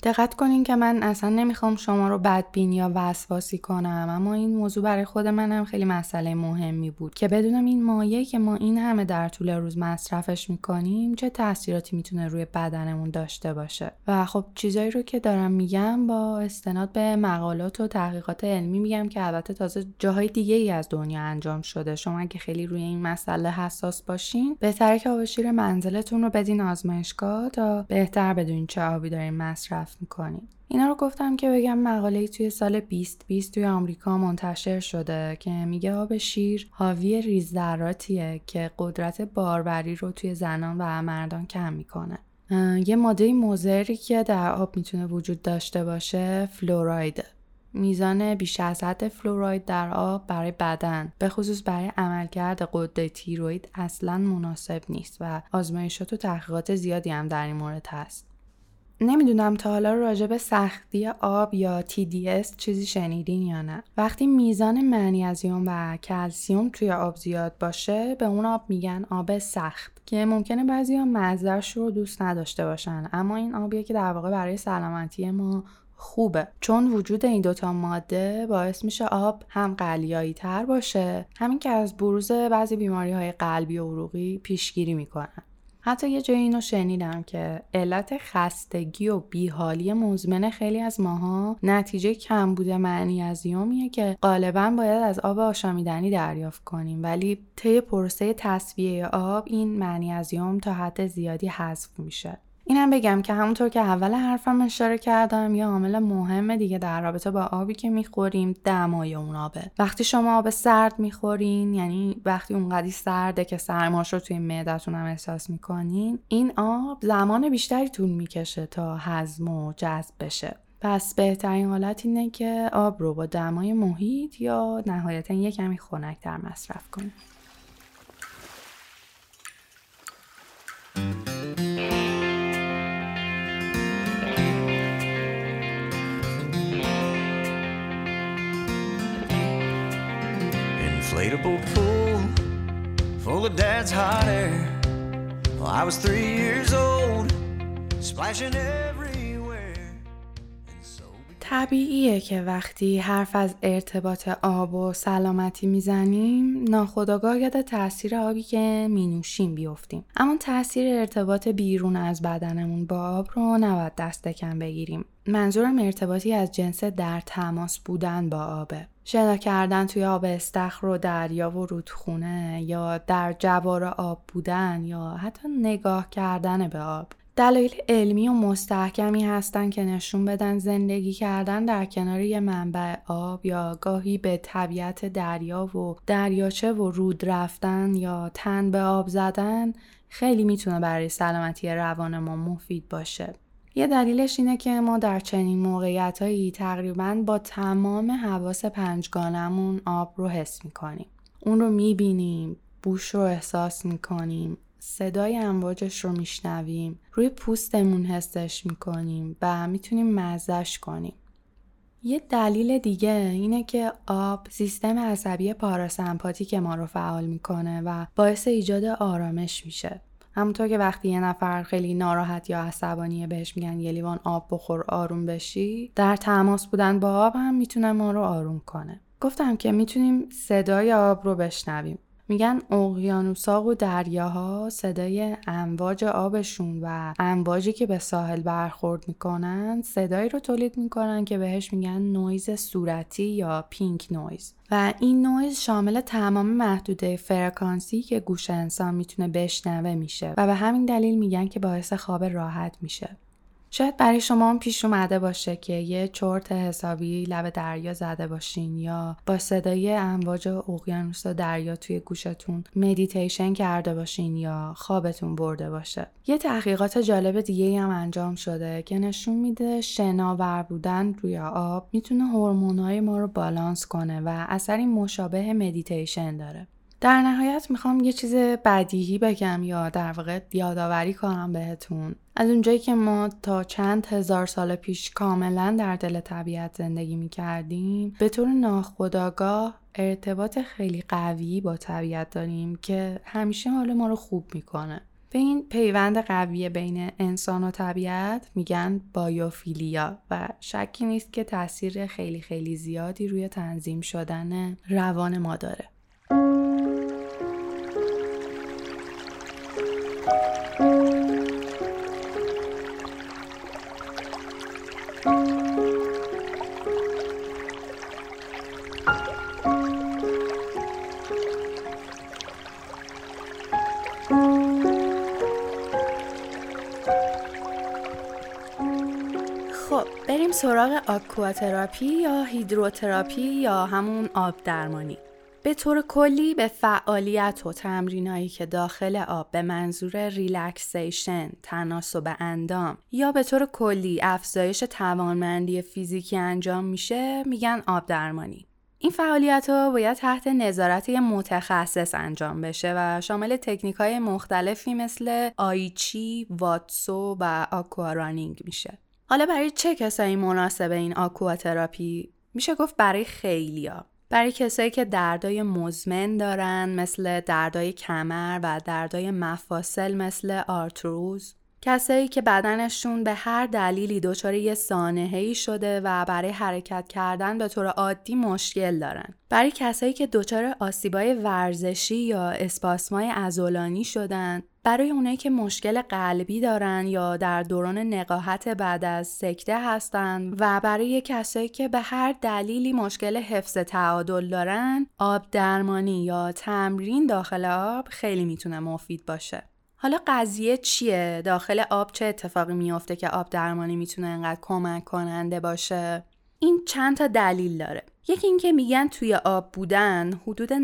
دقت کنین که من اصلا نمیخوام شما رو بدبین یا وسواسی کنم، اما این موضوع برای خود منم خیلی مسئله مهمی بود که بدونم این مایعی که ما این همه در طول روز مصرفش میکنیم چه تأثیراتی میتونه روی بدنمون داشته باشه. و خب چیزایی رو که دارم میگم با استناد به مقالات و تحقیقات علمی میگم که البته تازه جاهای دیگه ای از دنیا انجام شده. شما اگه خیلی روی این مسئله حساس باشین، بهتره که آب شیر منزلتون رو بدین آزمایشگاه تا بهتر بدونین چه آبی دارین مصرف میکنیم. اینا رو گفتم که بگم مقاله‌ای توی سال 2020 توی آمریکا منتشر شده که میگه آب شیر حاوی ریز ذراتیه که قدرت باروری رو توی زنان و مردان کم میکنه. یه ماده مضری که در آب میتونه وجود داشته باشه فلوراید. میزان بیش از حد فلوراید در آب برای بدن، به خصوص برای عملکرد غده تیروئید اصلاً مناسب نیست و آزمایشات و تحقیقات زیادی هم در این مورد هست. نمیدونم تا حالا راجع به سختی آب یا TDS چیزی شنیدین یا نه. وقتی میزان منیزیم و کلسیم توی آب زیاد باشه، به اون آب میگن آب سخت که ممکنه بعضیا مزه‌اش رو دوست نداشته باشن، اما این آبیه که در واقع برای سلامتی ما خوبه، چون وجود این دوتا ماده باعث میشه آب هم قلیایی تر باشه، همین که از بروز بعضی بیماری های قلبی و عروقی پیشگیری میکنن. حتی یه جایی اینو شنیدم که علت خستگی و بیحالی مزمن خیلی از ماها نتیجه کم بوده منیزیمیه که غالباً باید از آب آشامیدنی دریافت کنیم، ولی طی پروسه تصفیه آب این منیزیم تا حد زیادی حذف میشه. اینم بگم که همونطور که اول حرفم اشاره کردم، یه عامل مهم دیگه در رابطه با آبی که میخوریم دمای اون آبه. وقتی شما آب سرد میخورین، یعنی وقتی اونقدی سرده که سرماش رو توی معدتون هم احساس میکنین، این آب زمان بیشتری طول میکشه تا هضم و جذب بشه. پس بهترین حالت اینه که آب رو با دمای محیط یا نهایتاً یه کمی خنک‌تر مصرف کنید. inflatable pool full of dad's hot air. Well, I was 3 years old, splashing everywhere. And so طبیعیه که وقتی حرف از ارتباط آب و سلامتی میزنیم ناخودآگاه یاد تأثیر آبی که مینوشیم بیافتیم. اما تأثیر ارتباط بیرون از بدنمون با آب رو نباید دست کم بگیریم. منظورم ارتباطی از جنس در تماس بودن با آبه. شنا کردن توی آب استخر و دریا و رودخونه یا در جوار آب بودن یا حتی نگاه کردن به آب دلایل علمی و مستحکمی هستن که نشون بدن زندگی کردن در کنار یه منبع آب یا گاهی به طبیعت دریا و دریاچه و رود رفتن یا تن به آب زدن خیلی میتونه برای سلامتی روان ما مفید باشه. یه دلیلش اینه که ما در چنین موقعیتایی تقریباً با تمام حواس پنجگانمون آب رو حس میکنیم. اون رو میبینیم، بوش رو احساس میکنیم، صدای امواجش رو میشنویم، روی پوستمون حسش میکنیم و میتونیم مزهش کنیم. یه دلیل دیگه اینه که آب سیستم عصبی پاراسمپاتیک ما رو فعال میکنه و باعث ایجاد آرامش میشه. همونطور که وقتی یه نفر خیلی ناراحت یا عصبانیه بهش میگن یه لیوان آب بخور آروم بشی، در تماس بودن با آب هم میتونه ما رو آروم کنه. گفتم که میتونیم صدای آب رو بشنویم. میگن اقیانوس‌ها و دریاها صدای امواج آبشون و امواجی که به ساحل برخورد میکنن صدایی رو تولید میکنن که بهش میگن نویز صورتی یا پینک نویز و این نویز شامل تمام محدوده فرکانسی که گوش انسان میتونه بشنوه میشه و به همین دلیل میگن که باعث خواب راحت میشه. شاید برای شما هم پیش اومده باشه که یه چرت حسابی لب دریا زده باشین یا با صدای امواج اقیانوس و دریا توی گوشتون مدیتیشن کرده باشین یا خوابتون برده باشه. یه تحقیقات جالب دیگه هم انجام شده که نشون میده شناور بودن روی آب میتونه هورمون‌های ما رو بالانس کنه و اثری مشابه مدیتیشن داره. در نهایت میخوام یه چیز بدیهی بگم یا در واقع یادآوری کنم بهتون. از اونجایی که ما تا چند هزار سال پیش کاملا در دل طبیعت زندگی میکردیم، به طور ناخودآگاه ارتباط خیلی قوی با طبیعت داریم که همیشه حال ما رو خوب میکنه. به این پیوند قوی بین انسان و طبیعت میگن بایوفیلیا و شکی نیست که تاثیر خیلی خیلی زیادی روی تنظیم شدن روان ما داره. بریم سراغ آکواتراپی یا هیدروتراپی یا همون آب درمانی. به طور کلی به فعالیت و تمرینایی که داخل آب به منظور ریلکسیشن، تناسب اندام یا به طور کلی افزایش توانمندی فیزیکی انجام میشه میگن آب درمانی. این فعالیت‌ها باید تحت نظارت یک متخصص انجام بشه و شامل تکنیک‌های مختلفی مثل آیچی، واتسو و آکوارانینگ میشه. حالا برای چه کسایی مناسبه این آکواتراپی؟ میشه گفت برای خیلیا. برای کسایی که دردای مزمن دارن مثل دردای کمر و دردای مفاصل مثل آرتروز، کسایی که بدنشون به هر دلیلی دچار یه سانحه‌ای شده و برای حرکت کردن به طور عادی مشکل دارن، برای کسایی که دچار آسیبای ورزشی یا اسپاسمای عضلانی شدن، برای اونایی که مشکل قلبی دارن یا در دوران نقاهت بعد از سکته هستن و برای کسایی که به هر دلیلی مشکل حفظ تعادل دارن، آب درمانی یا تمرین داخل آب خیلی میتونه مفید باشه. حالا قضیه چیه؟ داخل آب چه اتفاقی میفته که آب درمانی میتونه انقدر کمک کننده باشه؟ این چند تا دلیل داره. یکی این که میگن توی آب بودن حدود 90%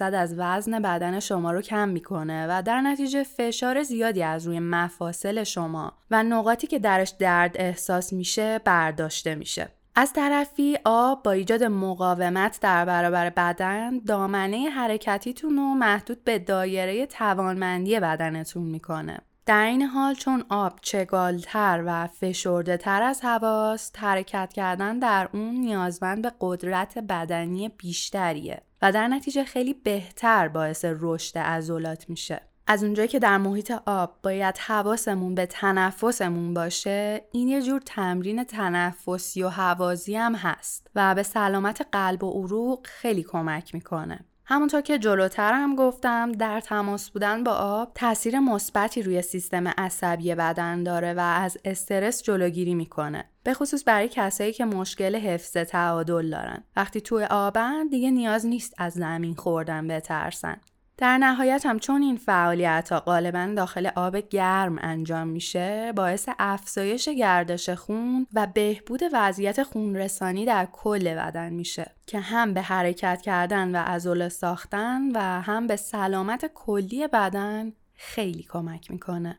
از وزن بدن شما رو کم میکنه و در نتیجه فشار زیادی از روی مفاصل شما و نقاطی که درش درد احساس میشه برداشته میشه. از طرفی آب با ایجاد مقاومت در برابر بدن دامنه حرکتیتون رو محدود به دایره توانمندی بدنتون میکنه. در این حال چون آب چگالتر و فشرده تر از هواست، حرکت کردن در اون نیازمند به قدرت بدنی بیشتریه و در نتیجه خیلی بهتر باعث رشد عضلات میشه. از اونجایی که در محیط آب باید حواسمون به تنفسمون باشه، این یه جور تمرین تنفسی و هوازی هم هست و به سلامت قلب و عروق خیلی کمک میکنه. همونطور که جلوتر هم گفتم، در تماس بودن با آب تأثیر مثبتی روی سیستم عصبی بدن داره و از استرس جلوگیری میکنه، به خصوص برای کسایی که مشکل حفظ تعادل دارن. وقتی توی آبن دیگه نیاز نیست از زمین خوردن بترسن. در نهایت هم چون این فعالیت‌ها غالباً داخل آب گرم انجام میشه، باعث افزایش گردش خون و بهبود وضعیت خونرسانی در کل بدن میشه که هم به حرکت کردن و عضله ساختن و هم به سلامت کلی بدن خیلی کمک میکنه.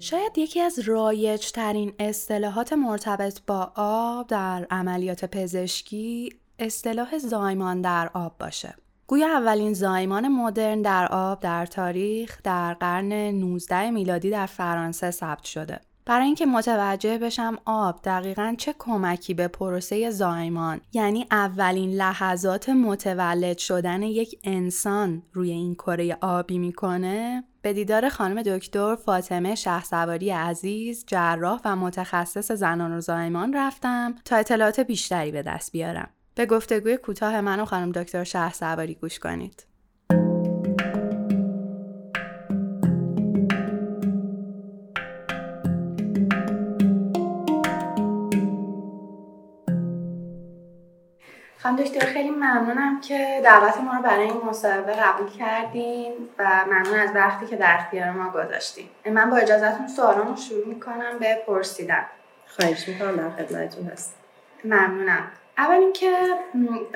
شاید یکی از رایج ترین اصطلاحات مرتبط با آب در عملیات پزشکی اصطلاح زایمان در آب باشه. گویا اولین زایمان مدرن در آب در تاریخ در قرن 19 میلادی در فرانسه ثبت شده. برای اینکه متوجه بشم آب دقیقاً چه کمکی به پروسه زایمان، یعنی اولین لحظات متولد شدن یک انسان روی این کره آبی میکنه، به دیدار خانم دکتر فاطمه شهسواری عزیز، جراح و متخصص زنان و زایمان رفتم تا اطلاعات بیشتری به دست بیارم. به گفتگوی کوتاه من و خانم دکتر شهسواری گوش کنید. خانم دکتر، خیلی ممنونم که دعوت ما رو برای این مصاحبه قبول کردین و ممنون از وقتی که در اختیار ما گذاشتین. من با اجازهتون سوالامو شروع میکنم به پرسیدن. خواهش میکنم، در خدمتتون هستم. ممنونم. اول اینکه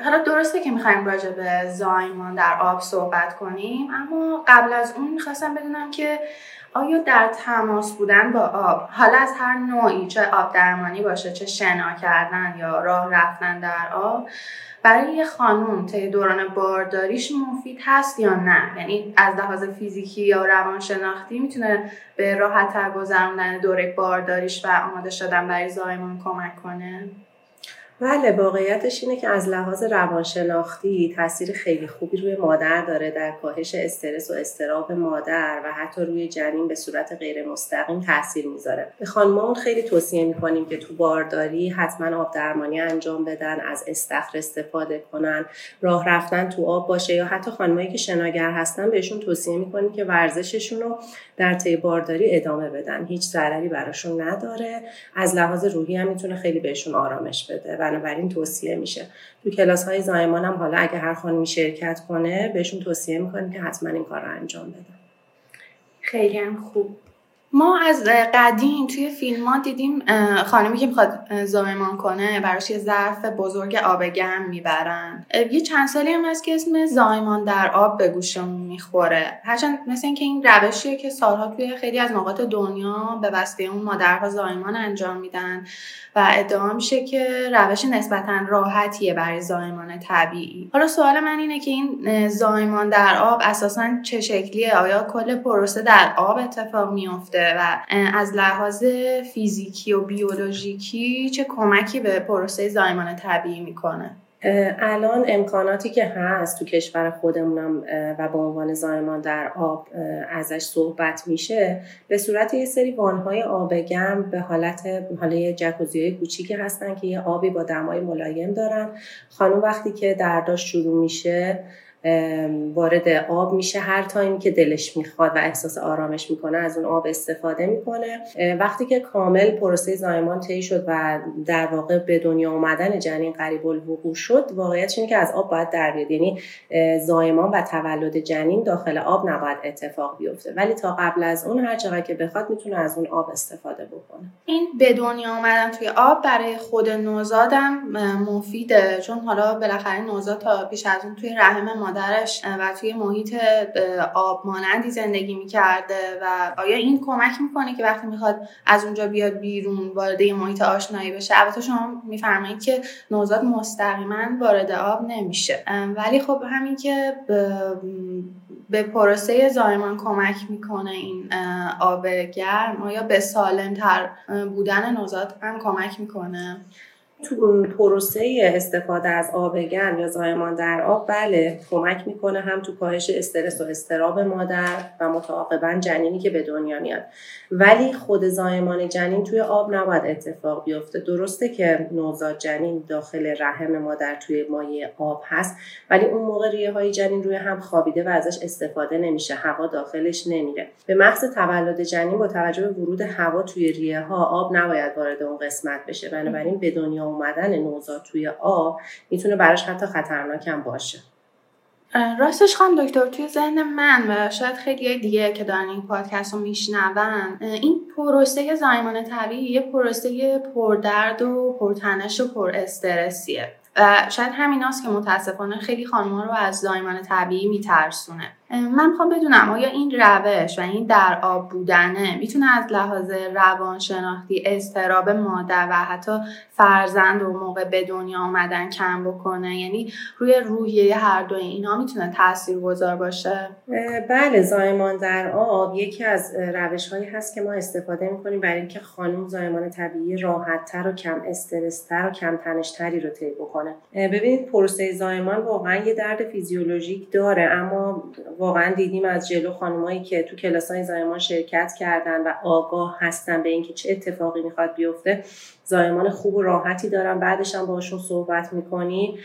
حالا درسته که میخوایم راجع به زایمان در آب صحبت کنیم، اما قبل از اون میخواستم بدونم که آیا در تماس بودن با آب، حالا از هر نوعی، چه آب درمانی باشه، چه شنا کردن یا راه رفتن در آب، برای یه خانم طی دوران بارداریش مفید هست یا نه؟ یعنی از لحاظ فیزیکی یا روانشناختی میتونه به راحت‌تر گذروندن دوره بارداریش و آماده شدن برای زایمان کمک کنه؟ بله، واقعیتش اینه که از لحاظ روانشناختی تاثیر خیلی خوبی روی مادر داره، در کاهش استرس و اضطراب مادر و حتی روی جنین به صورت غیر مستقیم تاثیر میذاره. به خانم‌ها خیلی توصیه میکنیم که تو بارداری حتما آب درمانی انجام بدن، از استخر استفاده کنن، راه رفتن تو آب باشه، یا حتی خانمایی که شناگر هستن بهشون توصیه میکنیم که ورزششون رو در طی بارداری ادامه بدن. هیچ ضرری براشون نداره. از لحاظ روحی هم میتونه خیلی بهشون آرامش بده. بنابراین توصیه میشه. تو کلاس‌های زایمان هم حالا اگه هر خانمی شرکت کنه بهشون توصیه میکنیم که حتما این کار رو انجام بدن. خیلی خوب. ما از قدیم توی فیلم‌ها دیدیم خانمی که میخواد زایمان کنه براش یه ظرف بزرگ آب گرم میبرن. یه چند سالی هم هست که اسم زایمان در آب به گوشمون میخوره. هرچند مثل اینکه این روشیه که سالها توی خیلی از نقاط دنیا به واسطه اون مادرها زایمان انجام میدن و ادعا میشه که روش نسبتاً راحتیه برای زایمان طبیعی. حالا سوال من اینه که این زایمان در آب اساساً چه شکلیه؟ آیا کل پروسه در آب اتفاق میفته و از لحاظ فیزیکی و بیولوژیکی چه کمکی به پروسه زایمان طبیعی میکنه؟ الان امکاناتی که هست تو کشور خودمونم و به عنوان زایمان در آب ازش صحبت میشه، به صورت یه سری وانهای آب گرم به حالت جکوزی‌های کوچیکی هستن که یه آبی با دمای ملایم دارن. خانم وقتی که درداش شروع میشه وارد آب میشه، هر تایمی که دلش میخواد و احساس آرامش میکنه از اون آب استفاده میکنه. وقتی که کامل پروسه زایمان طی شد و در واقع به دنیا اومدن جنین قریب الوقوع شد، واقعیتش اینه که از آب باید در بیاد. یعنی زایمان و تولد جنین داخل آب نباید اتفاق بیفته، ولی تا قبل از اون هر چقدر که بخواد میتونه از اون آب استفاده بکنه. این به دنیا آمدن توی آب برای خود نوزادم مفیده، چون حالا بالاخره نوزاد تا پیش از اون توی رحم مادرش و توی محیط آب مانندی زندگی میکرده و آیا این کمک میکنه که وقتی میخواد از اونجا بیاد بیرون وارد محیط آشنایی بشه؟ البته شما میفرمایید که نوزاد مستقیما وارد آب نمیشه، ولی خب همین که به پروسه زایمان کمک میکنه این آب گرم، آیا به سالم‌تر بودن نوزاد هم کمک میکنه؟ تو پروسه استفاده از آب گرم یا زایمان در آب بله کمک میکنه، هم تو کاهش استرس و اضطراب مادر و متعاقباً جنینی که به دنیا میاد. ولی خود زایمان جنین توی آب نباید اتفاق بیفته. درسته که نوزاد جنین داخل رحم مادر توی مایع آب هست، ولی اون موقع ریه های جنین روی هم خوابیده و ازش استفاده نمیشه، هوا داخلش نمیره. به محض تولد جنین با توجه به ورود هوا توی ریه ها آب نباید وارد اون قسمت بشه، بنابراین به دنیا اومدن نوزاد توی آب میتونه براش حتی خطرناک هم باشه. راستش خانم دکتر، توی ذهن من و شاید خیلی دیگه که دارن این پادکست رو میشنون، این پروسه زایمان طبیعی یه پروسه پردرد و پرتنش و پر استرسیه و شاید همیناست که متاسفانه خیلی خانم‌ها رو از زایمان طبیعی میترسونه. من میخوام بدونم آیا این روش و این در آب بودنه میتونه از لحاظ روانشناختی اضطراب مادر و حتی فرزند و موقع به دنیا آمدن کم بکنه؟ یعنی روی روحیه هر دوی اینا میتونه تاثیرگذار باشه؟ بله، زایمان در آب یکی از روش‌هایی هست که ما استفاده میکنیم برای اینکه خانم زایمان طبیعی راحت‌تر و کم استرس‌تر و کم تنش‌تری رو طی بکنه. ببینید پروسه زایمان واقعا یه درد فیزیولوژیک داره، اما واقعا دیدیم از جلو خانمایی که تو کلاس‌های زایمان شرکت کردن و آگاه هستن به اینکه چه اتفاقی میخواد بیفته، زایمان خوب و راحتی دارن. بعدش هم باهاشون صحبت میکنی،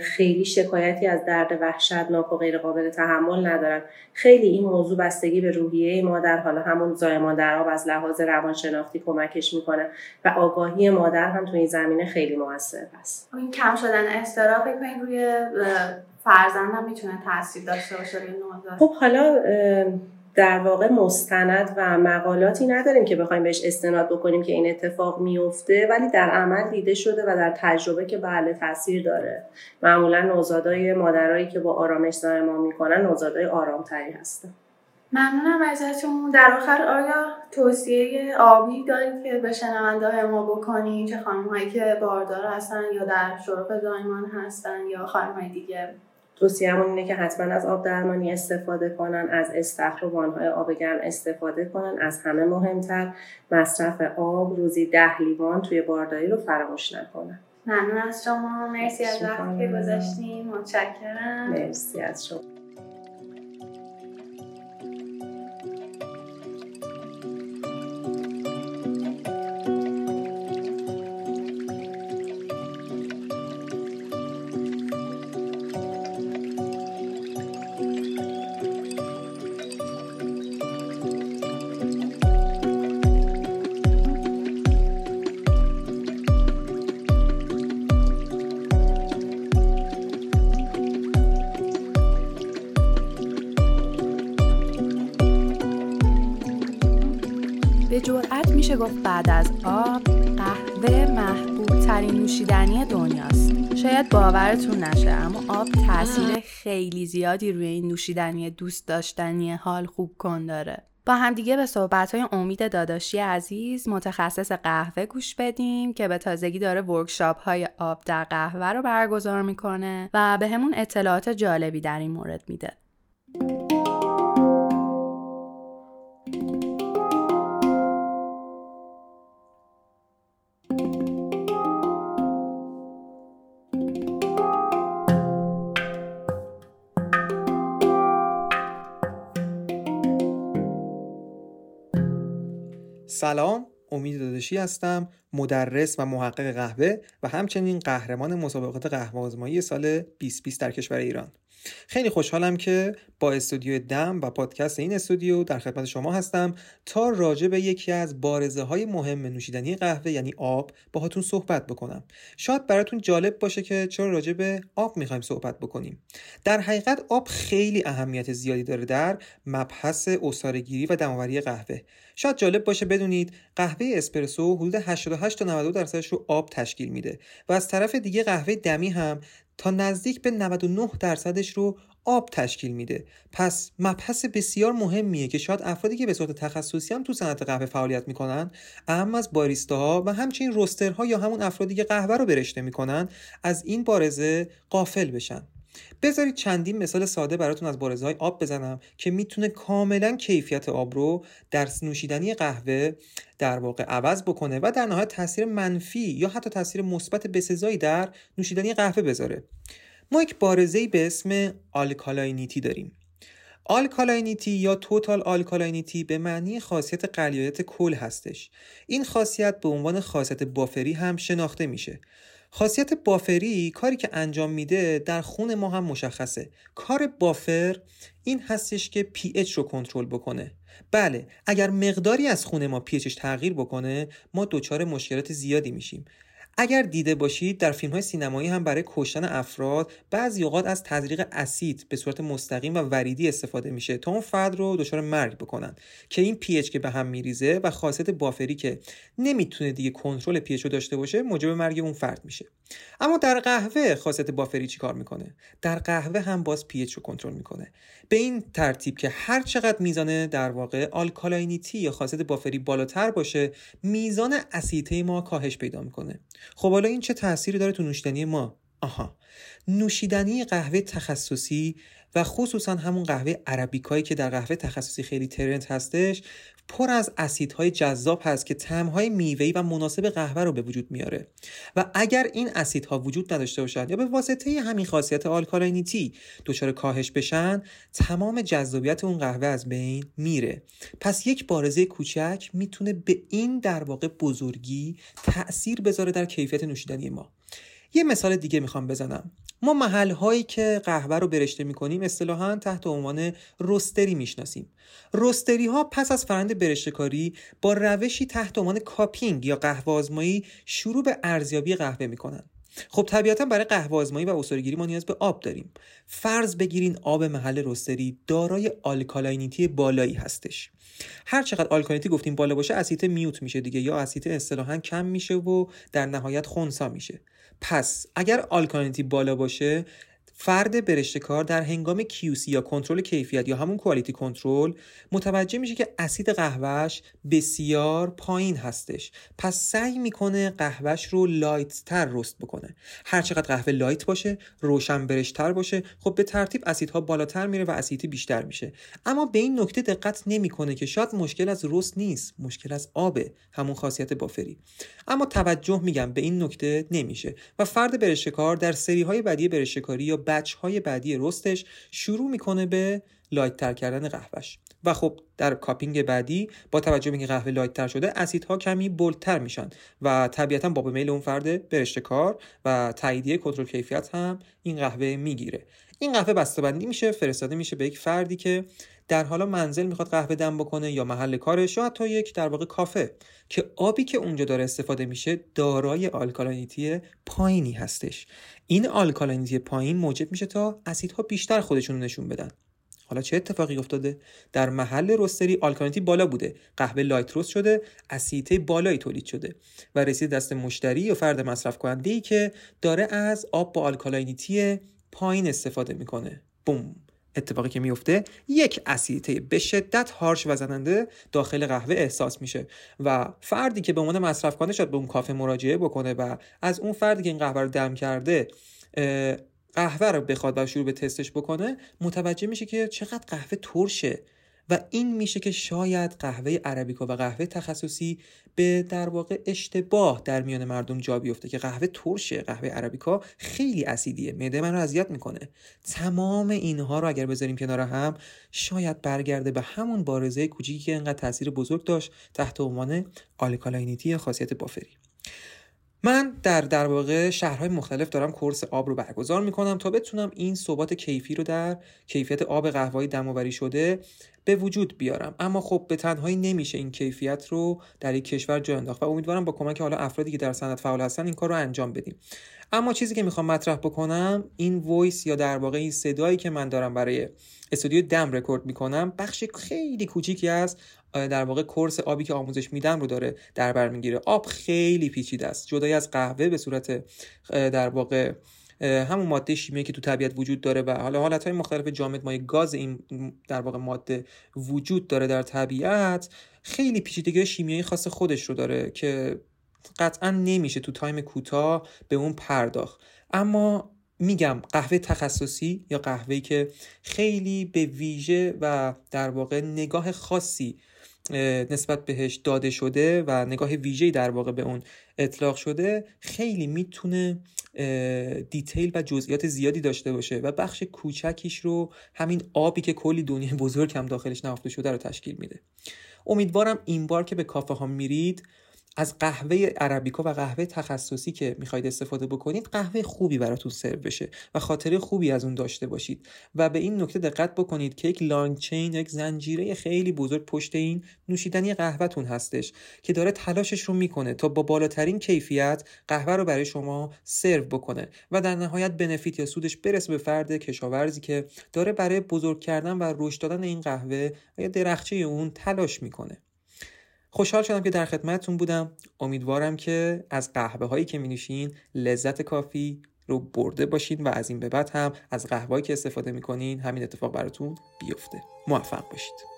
خیلی شکایتی از درد وحشتناک و غیر قابل تحمل ندارن. خیلی این موضوع بستگی به روحیه مادر، حالا همون زایمان در آب از لحاظ روانشناختی کمکش میکنه و آگاهی مادر هم تو این زمینه خیلی موثر است. این کم شدن اضطراب روی فرزندم میتونه تاثیر داشته باشه روی نوزاد. خب حالا در واقع مستند و مقالاتی نداریم که بخوایم بهش استناد بکنیم که این اتفاق میفته، ولی در عمل دیده شده و در تجربه که بله تاثیر داره. معمولا نوزادای مادرایی که با آرامش زایمان میکنن نوزادای آرامتری هستن. ممنونم ازتون. در آخر آیا توصیه آبی دارید که به شنونده‌های ما بکنید، چه خانم‌هایی که باردار هستن یا در شروع زایمان هستن یا خانم‌های دیگه؟ توصیه‌مون اینه که حتما از آب درمانی استفاده کنن، از استخر و وان‌های آب گرم استفاده کنن، از همه مهمتر مصرف آب، روزی 10 لیوان توی بارداری رو فراموش نکنن. ممنون از شما، مرسی از وقتی که گذاشتین، متشکرم. مرسی از شما. گفت بعد از آب قهوه محبوب ترین نوشیدنی دنیاست. شاید باورتون نشه اما آب تاثیر خیلی زیادی روی این نوشیدنی دوست داشتنی حال خوب کن داره. با همدیگه به صحبت‌های امید داداشی عزیز، متخصص قهوه، گوش بدیم که به تازگی داره ورکشاپ‌های آب در قهوه رو برگزار میکنه و به همون اطلاعات جالبی در این مورد میده. سلام، امید داداشی هستم، مدرس و محقق قهوه و همچنین قهرمان مسابقات قهوه‌آزمایی سال 2020 در کشور ایران. خیلی خوشحالم که با استودیو دم و پادکست این استودیو در خدمت شما هستم تا راجع به یکی از بارزه‌های مهم نوشیدنی قهوه یعنی آب باهاتون صحبت بکنم. شاید براتون جالب باشه که چرا راجع به آب می‌خوایم صحبت بکنیم. در حقیقت آب خیلی اهمیت زیادی داره در مبحث عصاره‌گیری و دم‌آوری قهوه. شاید جالب باشه بدونید قهوه اسپرسو حدود 88 تا 92% رو آب تشکیل میده و از طرف دیگه قهوه دمی هم تا نزدیک به 99% رو آب تشکیل میده. پس مبحث بسیار مهمیه که شاید افرادی که به صورت تخصصی هم تو صنعت قهوه فعالیت میکنن، اهم از باریستاها و همچنین رسترها یا همون افرادی که قهوه رو برشته میکنن، از این بارزه غافل بشن. بذارید چندین مثال ساده براتون از بارزهای آب بزنم که میتونه کاملا کیفیت آب رو در نوشیدنی قهوه در واقع عوض بکنه و در نهایت تاثیر منفی یا حتی تاثیر مثبت بسزایی در نوشیدنی قهوه بذاره. ما یک بارزه‌ای به اسم آلکالاینیتی داریم. آلکالاینیتی یا توتال آلکالاینیتی به معنی خاصیت غلیظیت کل هستش. این خاصیت به عنوان خاصیت بافری هم شناخته میشه. خاصیت بافری کاری که انجام میده در خون ما هم مشخصه. کار بافر این هستش که pH رو کنترل بکنه. بله، اگر مقداری از خون ما pHش تغییر بکنه، ما دچار مشکلات زیادی میشیم. اگر دیده باشید در فیلم‌های سینمایی هم برای کشتن افراد بعضی اوقات از تزریق اسید به صورت مستقیم و وریدی استفاده میشه تا اون فرد رو دچار مرگ بکنن که این pH که به هم میریزه و خاصیت بافری که نمیتونه دیگه کنترل pH رو داشته باشه موجب مرگ اون فرد میشه. اما در قهوه خاصیت بافری چیکار میکنه؟ در قهوه هم باز pH رو کنترل میکنه به این ترتیب که هر چقدر میزان در واقع آلکالاینیتی یا خاصیت بافری بالاتر باشه، میزان اسیدیته ما کاهش پیدا میکنه. خب حالا این چه تأثیری داره تو نوشیدنی ما؟ نوشیدنی قهوه تخصصی و خصوصا همون قهوه عربیکایی که در قهوه تخصصی خیلی ترند هستش، پر از اسیدهای جذاب هست که طعم‌های میوه‌ای و مناسب قهوه رو به وجود میاره و اگر این اسیدها وجود نداشته باشن یا به واسطه همین خاصیت آلکالاینیتی دچار کاهش بشن، تمام جذابیت اون قهوه از بین میره. پس یک بارزه کوچک میتونه به این در واقع بزرگی تأثیر بذاره در کیفیت نوشیدنی ما. یه مثال دیگه میخوام بزنم. ما محلهایی که قهوه رو برشته میکنیم اصطلاحاً تحت عنوان رستری میشناسیم. رستری ها پس از فرآیند برشته کاری با روشی تحت عنوان کاپینگ یا قهوه آزمایی شروع به ارزیابی قهوه میکنن. خب طبیعتاً برای قهوه آزمایی و عصاره‌گیری ما نیاز به آب داریم. فرض بگیرین آب محل رستری دارای آلکالاینیتی بالایی هستش. هر چقدر آلکالاینیتی گفتیم بالا باشه، اسیته میوت میشه دیگه یا اسیته اصطلاحاً کم میشه و در نهایت خنثی میشه. پس اگر آلکالاینیتی بالا باشه، فرد برشته‌کار در هنگام QC یا کنترل کیفیت یا همون کوالیتی کنترل متوجه میشه که اسید قهوهش بسیار پایین هستش. پس سعی میکنه قهوهش رو لایت تر رست بکنه. هر چقدر قهوه لایت باشه، روشن برشتر باشه، خب به ترتیب اسیدها بالاتر میره و اسیدی بیشتر میشه. اما به این نکته دقت نمیکنه که شاید مشکل از رست نیست، مشکل از آبه، همون خاصیت بافری. اما توجه میگم به این نکته نمیشه و فرد برشته‌کار در سری‌های بعدی برشته‌کاری یا بچهای بعدی رستش شروع میکنه به لایت تر کردن قهوهش و خب در کاپینگ بعدی با توجه به اینکه قهوه لایت تر شده، اسیدها کمی بولتر میشن و طبیعتاً با به میل اون فرد برشته کار و تاییدیه کنترل کیفیت هم این قهوه میگیره. این قهوه بسته‌بندی میشه، فرستاده میشه به یک فردی که در حالا منزل میخواد قهوه دم بکنه یا محل کارش یا حتی یک در واقع کافه، که آبی که اونجا داره استفاده میشه دارای آلکالینیتی پایینی هستش. این آلکالینیتی پایین موجب میشه تا اسیدها بیشتر خودشون رو نشون بدن. حالا چه اتفاقی افتاده؟ در محل رستری آلکالاینیتی بالا بوده، قهوه لایت رست شده، اسیدیته بالایی تولید شده و رسید دست مشتری یا فرد مصرف کننده‌ای که داره از آب با آلکالاینیتی پایین استفاده میکنه. بوم، اتفاقی که میفته یک اسیدیته به شدت هارش و زننده داخل قهوه احساس میشه و فردی که به عنوان مصرف کننده شاید به اون کافه مراجعه بکنه و از اون فردی که این قهوه رو دم کرده قهوه رو بخواد و شروع به تستش بکنه، متوجه میشه که چقدر قهوه ترشه و این میشه که شاید قهوه عربیکا و قهوه تخصصی به در واقع اشتباه در میان مردم جا بیفته که قهوه ترشه، قهوه عربیکا خیلی اسیدیه، معده من رو اذیت میکنه. تمام اینها رو اگر بذاریم کنار هم، شاید برگرده به همون بارزه کوچیکی که انقدر تاثیر بزرگ داشت تحت عنوان آلکالاینیتی خاصیت بافری. من در واقع شهرهای مختلف دارم کورس آب رو برگزار میکنم تا بتونم این ثبات کیفی رو در کیفیت آب قهوه‌ای دم‌آوری شده به وجود بیارم. اما خب به تنهایی نمیشه این کیفیت رو در یک کشور جا انداخت و امیدوارم با کمک حالا افرادی که در صنعت فعال هستن این کار رو انجام بدیم. اما چیزی که میخوام مطرح بکنم این وایس یا در واقع این صدایی که من دارم برای استودیو دم رکورد میکنم بخش خیلی کوچیکی از در واقع کورس آبی که آموزش میدم رو داره در بر میگیره. آب خیلی پیچیده است، جدای از قهوه به صورت در واقع همون ماده شیمیایی که تو طبیعت وجود داره و حالا حالت‌های مختلف جامد مایع گاز این در واقع ماده وجود داره در طبیعت، خیلی پیچیدگی شیمیایی خاص خودش رو داره که قطعاً نمیشه تو تایم کوتاه به اون پرداخت. اما میگم قهوه تخصصی یا قهوه‌ای که خیلی به ویژه و در واقع نگاه خاصی نسبت بهش داده شده و نگاه ویژه‌ای در واقع به اون اطلاق شده، خیلی میتونه دیتیل و جزئیات زیادی داشته باشه و بخش کوچکیش رو همین آبی که کلی دنیای بزرگ هم داخلش نهفته شده رو تشکیل میده. امیدوارم این بار که به کافه ها میرید از قهوه عربیکا و قهوه تخصصی که میخواید استفاده بکنید قهوه خوبی براتون سرو بشه و خاطره خوبی از اون داشته باشید و به این نکته دقت بکنید که یک لانگ چین، یک زنجیره خیلی بزرگ پشت این نوشیدنی قهوه‌تون هستش که داره تلاشش رو میکنه تا با بالاترین کیفیت قهوه رو برای شما سرو بکنه و در نهایت بنفیت یا سودش برسه به فرد کشاورزی که داره برای بزرگ کردن و رشد دادن این قهوه یا درخچه اون تلاش میکنه. خوشحال شدم که در خدمتتون بودم. امیدوارم که از قهوه هایی که می‌نوشین لذت کافی رو برده باشین و از این به بعد هم از قهوه‌ای که استفاده می‌کنین همین اتفاق براتون بیفته. موفق باشید.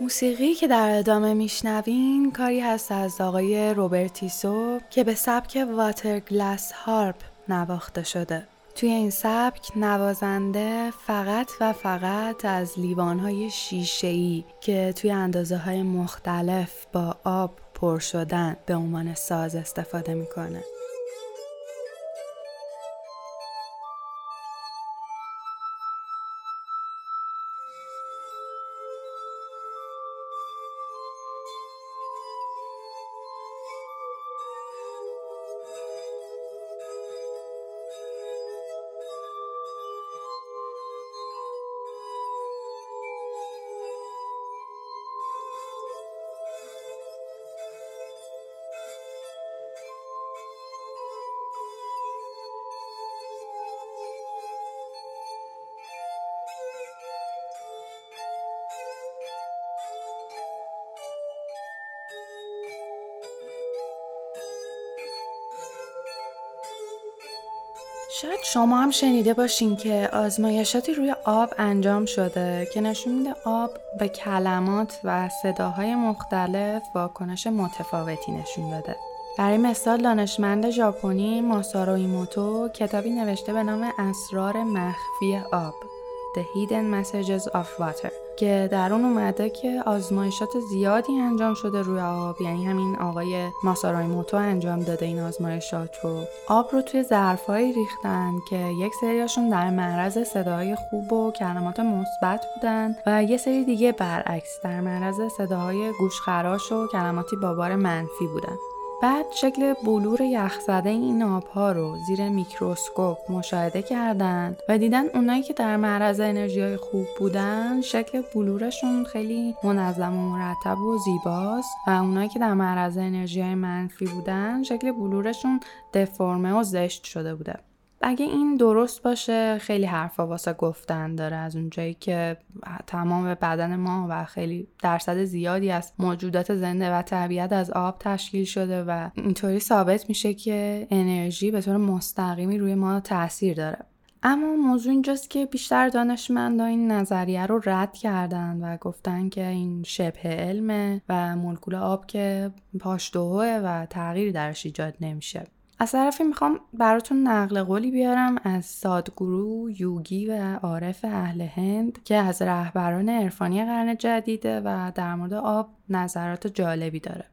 موسیقی که در ادامه میشنوین کاری هست از آقای روبرتیسو که به سبک واتر گلاس هارپ نواخته شده. توی این سبک نوازنده فقط و فقط از لیوان‌های شیشه‌ای که توی اندازه‌های مختلف با آب پر شدن به عنوان ساز استفاده میکنه. شاید شما هم شنیده باشین که آزمایشاتی روی آب انجام شده که نشون میده آب به کلمات و صداهای مختلف واکنش متفاوتی نشون داده. برای مثال دانشمند ژاپنی ماسارو ایموتو کتابی نوشته به نام اسرار مخفی آب The Hidden Messages of Water که در اون اومده که آزمایشات زیادی انجام شده روی آب، یعنی همین آقای ماسارو ایموتو انجام داده این آزمایشات رو. آب رو توی ظرف‌هایی ریختن که یک سریاشون در معرض صداهای خوب و کلمات مثبت بودن و یه سری دیگه برعکس در معرض صداهای گوشخراش و کلماتی با بار منفی بودن. بعد شکل بلور یخزده این آبها رو زیر میکروسکوپ مشاهده کردن و دیدن اونایی که در معرض انرژی‌های خوب بودن شکل بلورشون خیلی منظم و مرتب و زیباست و اونایی که در معرض انرژی‌های منفی بودن شکل بلورشون دفرمه و زشت شده بوده. اگه این درست باشه خیلی حرفا واسه گفتن داره، از اونجایی که تمام بدن ما و خیلی درصد زیادی از موجودات زنده و طبیعت از آب تشکیل شده و اینطوری ثابت میشه که انرژی به طور مستقیمی روی ما تأثیر داره. اما موضوع اینجاست که بیشتر دانشمندان این نظریه رو رد کردن و گفتن که این شبه علمه و مولکول آب که پاشدوه و تغییر درش ایجاد نمیشه. از طرفی میخوام براتون نقل قولی بیارم از سادگورو، یوگی و عارف اهل هند که از رهبران عرفانی قرن جدیده و در مورد آب نظرات جالبی داره.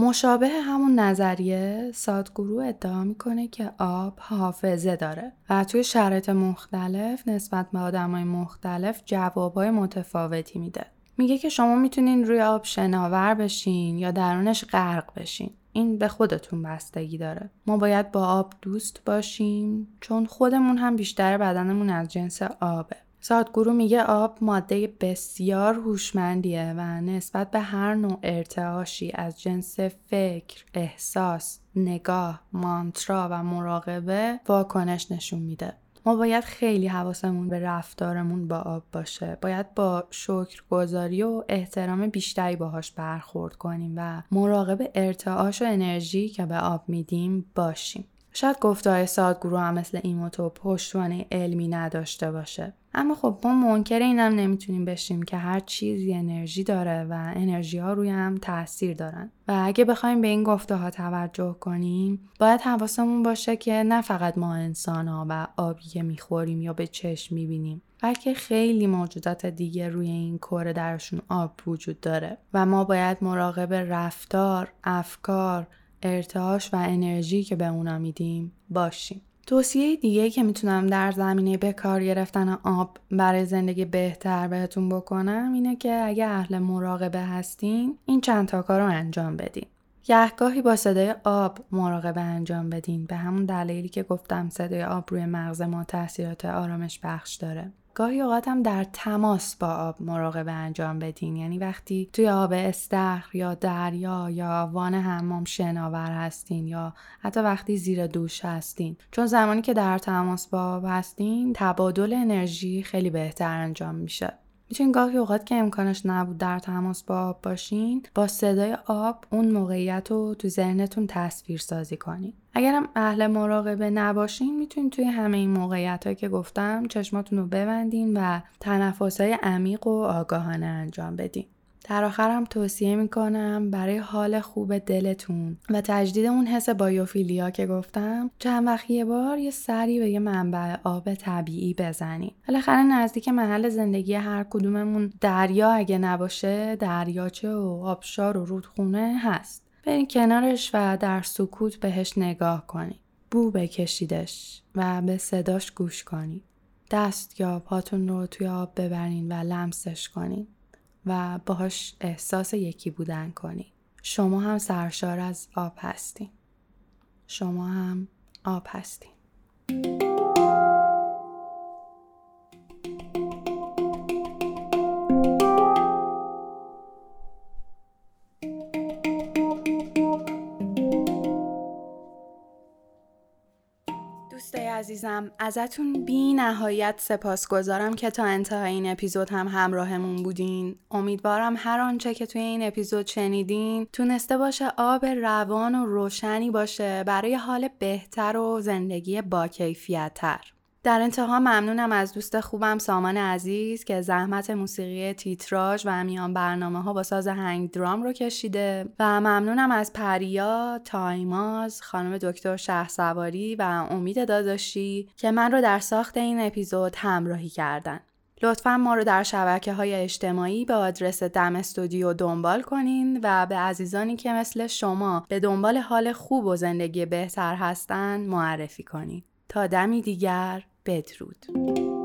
مشابه همون نظریه سادگورو ادعا میکنه که آب حافظه داره و توی شرایط مختلف نسبت به آدمای مختلف جوابای متفاوتی میده. میگه که شما میتونین روی آب شناور بشین یا درونش غرق بشین. این به خودتون بستگی داره. ما باید با آب دوست باشیم چون خودمون هم بیشتر بدنمون از جنس آبه. سادگورو میگه آب ماده بسیار هوشمندیه و نسبت به هر نوع ارتعاشی از جنس فکر، احساس، نگاه، مانترا و مراقبه واکنش نشون میده. ما باید خیلی حواسمون به رفتارمون با آب باشه. باید با شکرگزاری و احترام بیشتری باهاش برخورد کنیم و مراقب ارتعاش و انرژی که به آب میدیم باشیم. شاید گفته‌های سادگورو هم مثل ایموتو پشتوانه علمی نداشته باشه. اما خب ما منکر اینم نمیتونیم بشیم که هر چیزی انرژی داره و انرژی ها روی هم تأثیر دارن و اگه بخوایم به این گفته ها توجه کنیم باید حواسمون باشه که نه فقط ما انسان ها و آبی که میخوریم یا به چشم میبینیم بلکه خیلی موجودات دیگه روی این کره درشون آب وجود داره و ما باید مراقب رفتار، افکار، ارتعاش و انرژی که به اونا میدیم باشیم. توصیه دیگه که میتونم در زمینه به کار گرفتن آب برای زندگی بهتر بهتون بکنم اینه که اگه اهل مراقبه هستین این چند تا کار رو انجام بدین. گاهی با صدای آب مراقبه انجام بدین به همون دلیلی که گفتم صدای آب روی مغز ما تاثیرات آرامش بخش داره. گاهی اوقات هم در تماس با آب مراقبه انجام بدین، یعنی وقتی توی آب استخر یا دریا یا وان حمام شناور هستین یا حتی وقتی زیر دوش هستین، چون زمانی که در تماس با آب هستین تبادل انرژی خیلی بهتر انجام میشه. میتونین گاهی اوقات که امکانش نبود در تماس با آب باشین با صدای آب اون موقعیت رو تو ذهنتون تصویر سازی کنین. اگرم اهل مراقبه نباشین میتونین توی همه این موقعیتایی که گفتم چشماتون رو ببندین و تنفس‌های عمیق و آگاهانه انجام بدین. در آخر هم توصیه میکنم برای حال خوب دلتون و تجدید اون حس بایوفیلیا که گفتم چند وقت یه بار یه سری به یه منبع آب طبیعی بزنید. بالاخره نزدیک محل زندگی هر کدوممون دریا اگه نباشه دریاچه و آبشار و رودخونه هست. برین کنارش و در سکوت بهش نگاه کنید. بو بکشیدش و به صداش گوش کنید. دست یا پاتون رو توی آب ببرین و لمسش کنید و باهاش احساس یکی بودن کنی. شما هم سرشار از آب هستین. شما هم آب هستین. عزیزم ازتون بی نهایت سپاسگزارم که تا انتهای این اپیزود هم همراهمون بودین. امیدوارم هر آنچه که توی این اپیزود شنیدین تونسته باشه آب روان و روشنی باشه برای حال بهتر و زندگی با کیفیت‌تر. در انتها ممنونم از دوست خوبم سامان عزیز که زحمت موسیقی تیتراژ و میان برنامه ها با ساز هنگ درام رو کشیده و ممنونم از پریا، تایماز، خانم دکتر شهسواری و امید داداشی که من رو در ساخت این اپیزود همراهی کردن. لطفاً ما رو در شبکه‌های اجتماعی به آدرس دم استودیو دنبال کنین و به عزیزانی که مثل شما به دنبال حال خوب و زندگی بهتر هستن معرفی کنین. تا دمی دیگر بدرود.